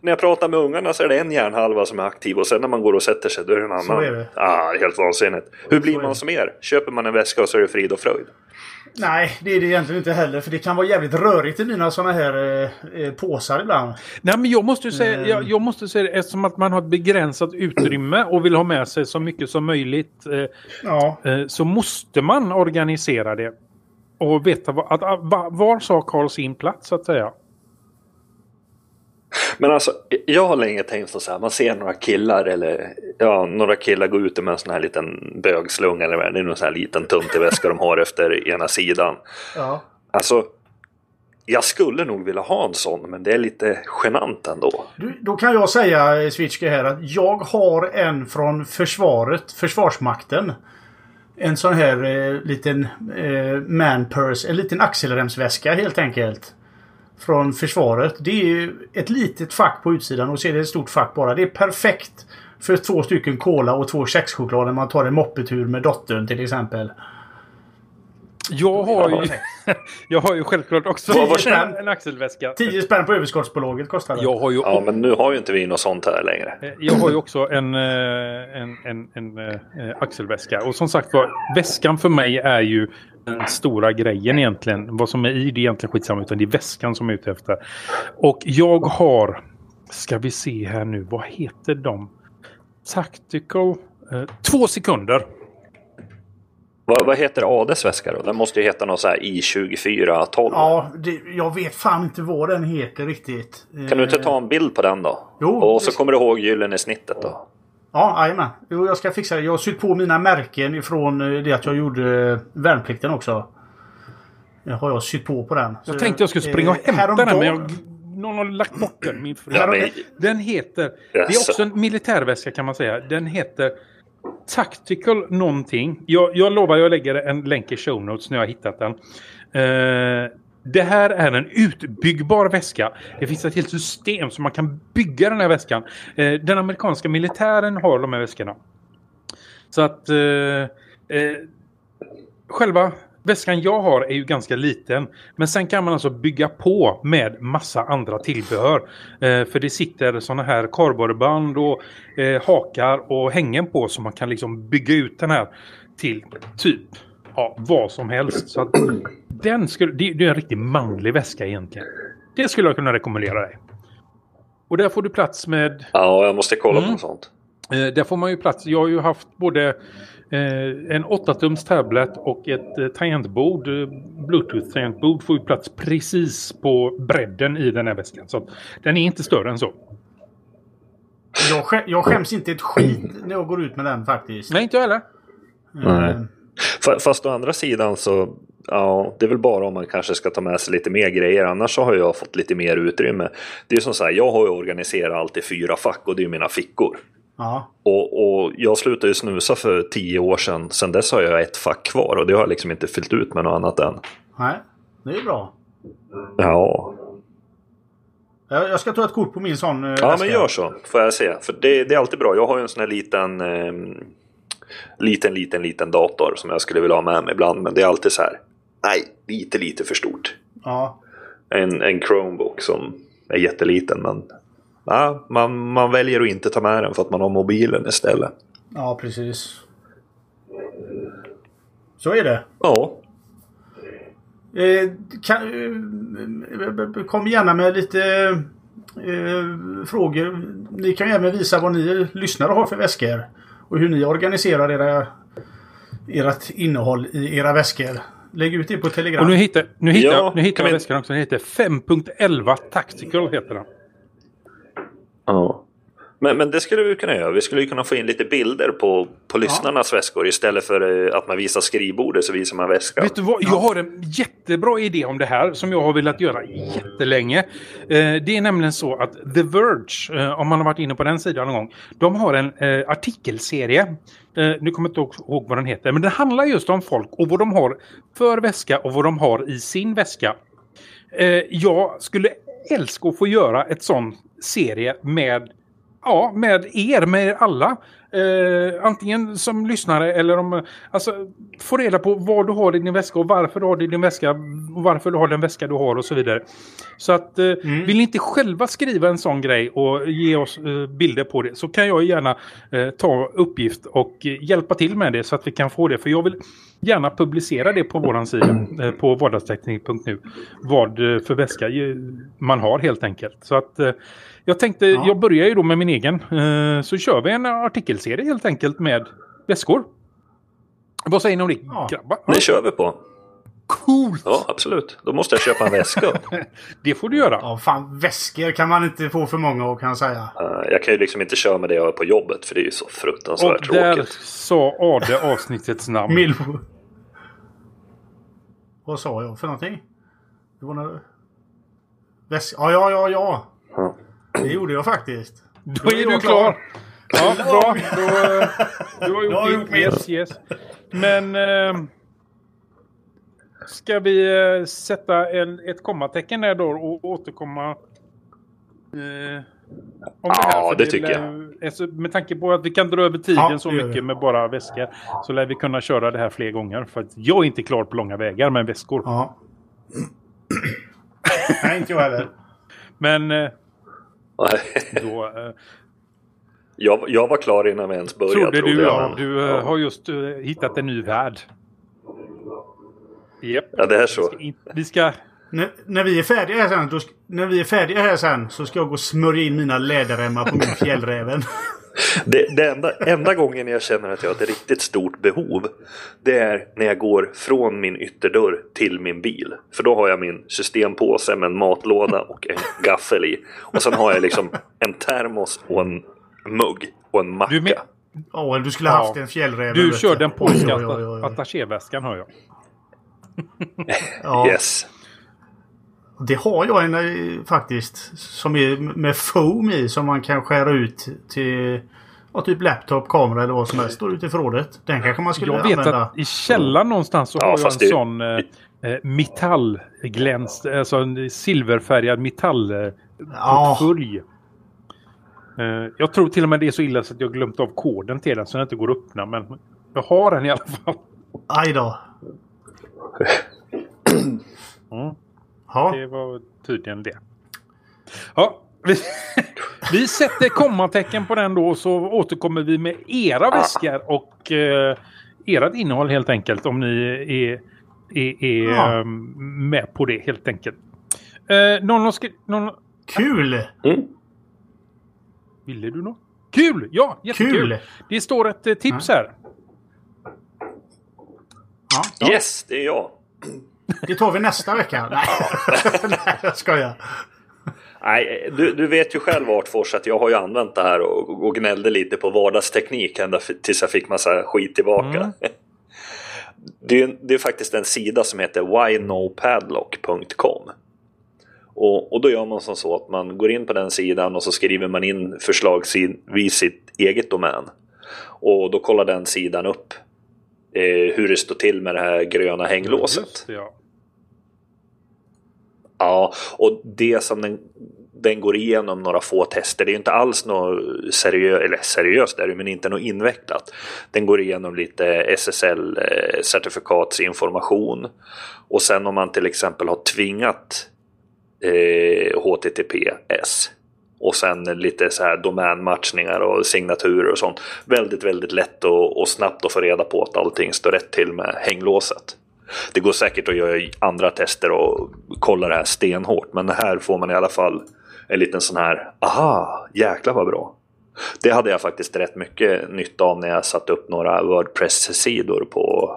När jag pratar med ungarna så är det en hjärnhalva som är aktiv och sen när man går och sätter sig då är det en annan. Så är det. Ah, helt vansinnigt. Hur blir man som er? Köper man en väska och så är det frid och fröjd? Nej, det är det egentligen inte heller. För det kan vara jävligt rörigt i mina sådana här påsar ibland. Nej, men jag måste ju säga, jag måste säga det, eftersom att man har ett begränsat utrymme och vill ha med sig så mycket som möjligt så måste man organisera det. Och veta att var sak har sin plats så att säga. Men alltså, jag har länge tänkt så här, man ser några killar eller några killar går ut med en sån här liten bögslung eller vad det är, någon sån här liten tunteväska de har efter ena sidan. Ja. Alltså, jag skulle nog vilja ha en sån, men det är lite genant ändå. Då kan jag säga, Switchke här, att jag har en från Försvarsmakten. En sån här liten manpurse, en liten axelremsväska helt enkelt. Från försvaret. Det är ju ett litet fack på utsidan och så är det ett stort fack bara. Det är perfekt för 2 stycken cola och 2 kexchoklad när man tar en moppetur med dottern till exempel. Jag har ju självklart också en axelväska. 10 spänn på överskottsbolaget kostar det. Ja, men nu har ju inte vi något sånt här längre. Jag har ju också en axelväska. Och som sagt, väskan för mig är ju den stora grejen egentligen. Vad som är i det är egentligen skitsamma, utan det är väskan som är ute efter. Och jag har, ska vi se här nu, vad heter de? Tactical 2 sekunder. Vad heter ADs väska då? Den måste ju heta något så här I2412. Ja, jag vet fan inte vad den heter riktigt. Kan du inte ta en bild på den då? Jo. Och så kommer du ihåg gyllen i snittet då? Ja, ajamän. Jo, jag ska fixa det. Jag har sytt på mina märken ifrån det att jag gjorde värnplikten också. Jag har sytt på den. Så jag tänkte jag skulle springa och hämta den, men någon har lagt bort den. Min fru. Ja, den heter... Yes. Det är också en militärväska kan man säga. Den heter... Tactical någonting. Jag lovar, jag lägger en länk i show notes när jag har hittat den. Det här är en utbyggbar väska. Det finns ett helt system som man kan bygga den här väskan. Den amerikanska militären har de här väskorna. Så att själva väskan jag har är ju ganska liten. Men sen kan man alltså bygga på med massa andra tillbehör. För det sitter såna här kardborreband och hakar och hängen på. Så man kan liksom bygga ut den här till typ vad som helst. Så att det är en riktigt manlig väska egentligen. Det skulle jag kunna rekommendera dig. Och där får du plats med... Ja, jag måste kolla på sånt. Där får man ju plats. Jag har ju haft både... en 8-tums tablet och ett tangentbord, Bluetooth-tangentbord, får ju plats precis på bredden i den här väskan. Så den är inte större än så. Jag skäms inte ett skit när jag går ut med den faktiskt. Nej, inte jag heller. Nej. Fast å andra sidan så... Ja, det är väl bara om man kanske ska ta med sig lite mer grejer. Annars så har jag fått lite mer utrymme. Det är ju som så här, jag har ju organiserat allt i 4 fack och det är mina fickor. Och jag slutade ju snusa för 10 år sedan. Sen dess har jag ett fack kvar och det har jag liksom inte fyllt ut med något annat än. Nej, det är ju bra. Ja. Jag ska ta ett kort på min sån. Ja, men gör så, får jag se. För det är alltid bra. Jag har ju en sån här liten dator som jag skulle vilja ha med mig ibland. Men det är alltid så här, nej, lite för stort. Ja. En Chromebook som är jätteliten, men... Ja, man väljer att inte ta med den för att man har mobilen istället. Ja, precis. Så är det. Ja. Kom gärna med lite frågor. Ni kan även visa vad ni lyssnare har för väskor och hur ni organiserar ert innehåll i era väskor. Lägg ut det på Telegram. Och nu hittar jag väskan också. Den heter 5.11 Tactical heter den. Ja. Men det skulle vi kunna göra. Vi skulle ju kunna få in lite bilder på lyssnarnas väskor. Istället för att man visar skrivbordet så visar man väskan. Vet du vad? Jag har en jättebra idé om det här som jag har velat göra jättelänge. Det är nämligen så att The Verge, om man har varit inne på den sidan någon gång, de har en artikelserie. Nu kommer jag inte ihåg vad den heter. Men det handlar just om folk och vad de har för väska och vad de har i sin väska. Jag skulle älska att få göra ett sån serie med er alla. Antingen som lyssnare eller om... Alltså, få reda på vad du har i din väska och varför du har det i din väska och varför du har den väska du har och så vidare. Så att vill ni inte själva skriva en sån grej och ge oss bilder på det, så kan jag gärna ta uppgift och hjälpa till med det så att vi kan få det. För jag vill gärna publicera det på våran sida på vardagsteknik.nu vad för väska man har helt enkelt. Så att jag tänkte, jag börjar ju då med min egen. Så kör vi en artikelserie helt enkelt med väskor. Vad säger ni om det, grabbar? Det kör vi på. Coolt! Ja, absolut. Då måste jag köpa en väska. Det får du göra. Ja, fan, väskor kan man inte få för många av, kan jag säga. Jag kan ju liksom inte köra med det jag har på jobbet, för det är ju så fruktansvärt och tråkigt. Och där sa Ade avsnittets namn. Milvo. Vad sa jag för någonting? Det var några... Ja. Mm. Det gjorde jag faktiskt. Då är du klar. Ja, bra. Du har gjort det. Yes. Men ska vi sätta ett kommatecken där då och återkomma om det här? Ja, det tycker jag. Med tanke på att vi kan dra över tiden så mycket med bara väskor, så lär vi kunna köra det här fler gånger. För att jag är inte klar på långa vägar med väskor. Ja. Nej, inte jag heller. Men då... Jag var klar innan vi ens började. Trodde jag. Har just hittat en ny värld. Yep. Ja, det är så. Vi ska... När vi är färdiga här sen så ska jag gå och smörja in mina läderremmar på min fjällräven. Det enda gången jag känner att jag har ett riktigt stort behov, det är när jag går från min ytterdörr till min bil. För då har jag min systempåse med en matlåda och en gaffel i. Och sen har jag liksom en termos och en mugg och en macka. Du skulle ha haft en fjällräven. Du kör den polska attachéväskan, hör jag. Yes. Det har jag en faktiskt som är med foam i, som man kan skära ut till typ laptop, kamera eller vad som helst, står ute i förrådet. Den kanske man skulle använda. Jag vet att i källaren någonstans så har jag en sån metallgläns, alltså en silverfärgad metallportfölj. Jag tror till och med det är så illa så att jag glömt av koden till den så den inte går att öppna, men jag har den i alla fall. Aj då. Det var tydligen det. Vi sätter kommatecken på den då, så återkommer vi med era väskor och ert innehåll helt enkelt, om ni är med på det helt enkelt. Kul! Mm. Ville du nå? Kul! Ja, jättekul! Kul. Det står ett tips här. Ja. Yes, det är jag. Det tar vi nästa vecka. Nej, jag skojar. Nej, du vet ju själv, Artfors, att jag har ju använt det här och gnällde lite på vardagsteknik ända tills jag fick massa skit tillbaka. Det är faktiskt en sida som heter whynopadlock.com. Och då gör man som så att man går in på den sidan och så skriver man in förslagsvis sitt eget domän. Och då kollar den sidan upp hur det står till med det här gröna hänglåset. Just det, ja, och det som den går igenom några få tester. Det är ju inte alls något seriöst där, men inte något invecklat. Den går igenom lite SSL-certifikatsinformation. Och sen om man till exempel har tvingat HTTPS. Och sen lite så här domänmatchningar och signaturer och sånt. Väldigt, väldigt lätt och snabbt att få reda på att allting står rätt till med hänglåset. Det går säkert att göra andra tester och kolla det här stenhårt, men här får man i alla fall en liten sån här, aha, jäklar vad bra. Det hade jag faktiskt rätt mycket nytta av när jag satt upp några WordPress-sidor på,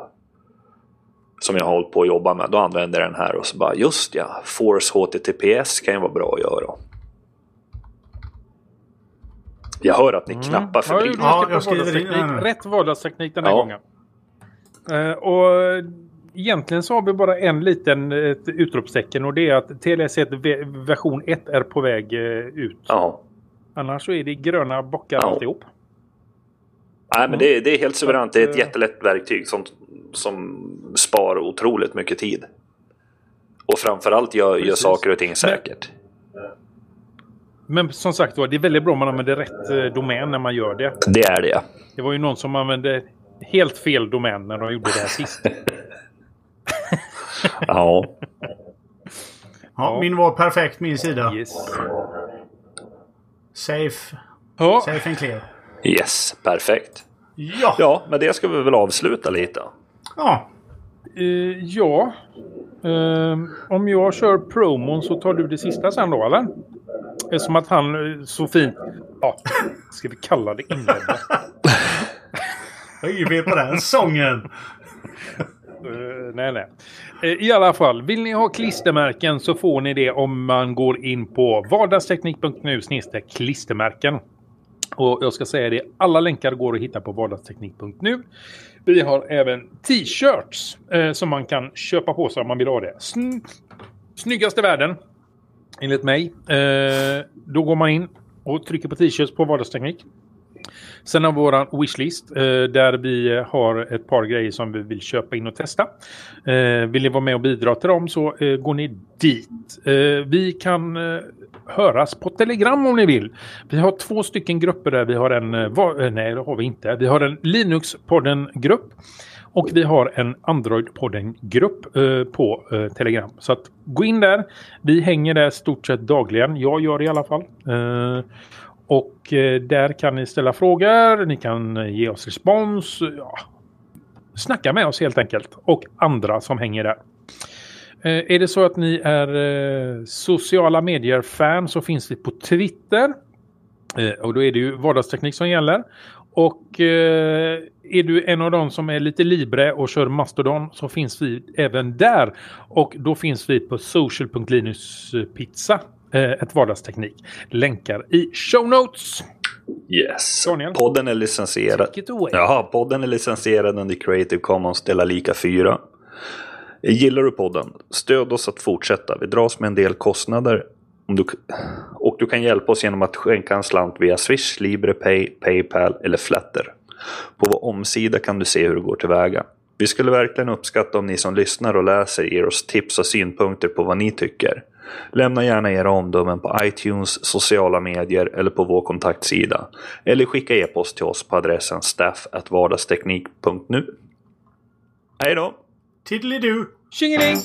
som jag har hållit på att jobba med. Då använde jag den här och så bara, just ja, Force HTTPS kan ju vara bra att göra. Jag hör att ni knappar förbi. Ja, jag skriver in. Rätt vardagsteknik den här gången. Och egentligen så har vi bara en liten utropstecken, och det är att TLS version 1 är på väg ut. Ja. Annars så är det gröna bockar alltihop. Nej, men det är helt suveränt. Det är ett jättelätt verktyg som spar otroligt mycket tid. Och framförallt gör saker och ting säkert. Men som sagt, det är väldigt bra om man använder rätt domän när man gör det. Det är det. Det var ju någon som använde helt fel domän när de gjorde det här sist. Ja, min var perfekt, min sida. Yes. Safe. Ja. Safe and clear. Yes, perfekt. Ja, men det ska vi väl avsluta lite. Ja. Om jag kör promon så tar du det sista sen då, eller? Som att han så fint... Ja, ska vi kalla det inledande? Jag är ju med på den sången. Nej. I alla fall, vill ni ha klistermärken så får ni det om man går in på vardagsteknik.nu/klistermärken. Och jag ska säga det, alla länkar går att hitta på vardagsteknik.nu. Vi har även t-shirts som man kan köpa på sig om man vill ha det. Snyggaste världen, enligt mig. Då går man in och trycker på t-shirts på vardagsteknik. Sen har vi vår wishlist där vi har ett par grejer som vi vill köpa in och testa. Vill ni vara med och bidra till dem så går ni dit. Vi kan höras på Telegram om ni vill. Vi har 2 stycken grupper där. Vi har nej, det har vi inte. Vi har en Linux-podden-grupp och vi har en Android-podden-grupp på Telegram. Så att gå in där. Vi hänger där stort sett dagligen. Jag gör det i alla fall. Och där kan ni ställa frågor, ni kan ge oss respons, snacka med oss helt enkelt och andra som hänger där. Är det så att ni är sociala medier-fan så finns vi på Twitter och då är det ju vardagsteknik som gäller. Och är du en av dem som är lite libre och kör Mastodon så finns vi även där. Och då finns vi på social.linuspizza. Ett vardagsteknik. Länkar i show notes. Yes. Daniel. Podden är licensierad. Podden är licensierad under Creative Commons .4. Gillar du podden? Stöd oss att fortsätta. Vi dras med en del kostnader. Och du kan hjälpa oss genom att skänka en slant via Swish, LibrePay, PayPal eller Flatter. På vår omsida kan du se hur det går tillväga. Vi skulle verkligen uppskatta om ni som lyssnar och läser ger oss tips och synpunkter på vad ni tycker. Lämna gärna era omdömen på iTunes, sociala medier eller på vår kontaktsida. Eller skicka e-post till oss på adressen staff@vardagsteknik.nu. Hej då! Tiddelidu! Tjingeling!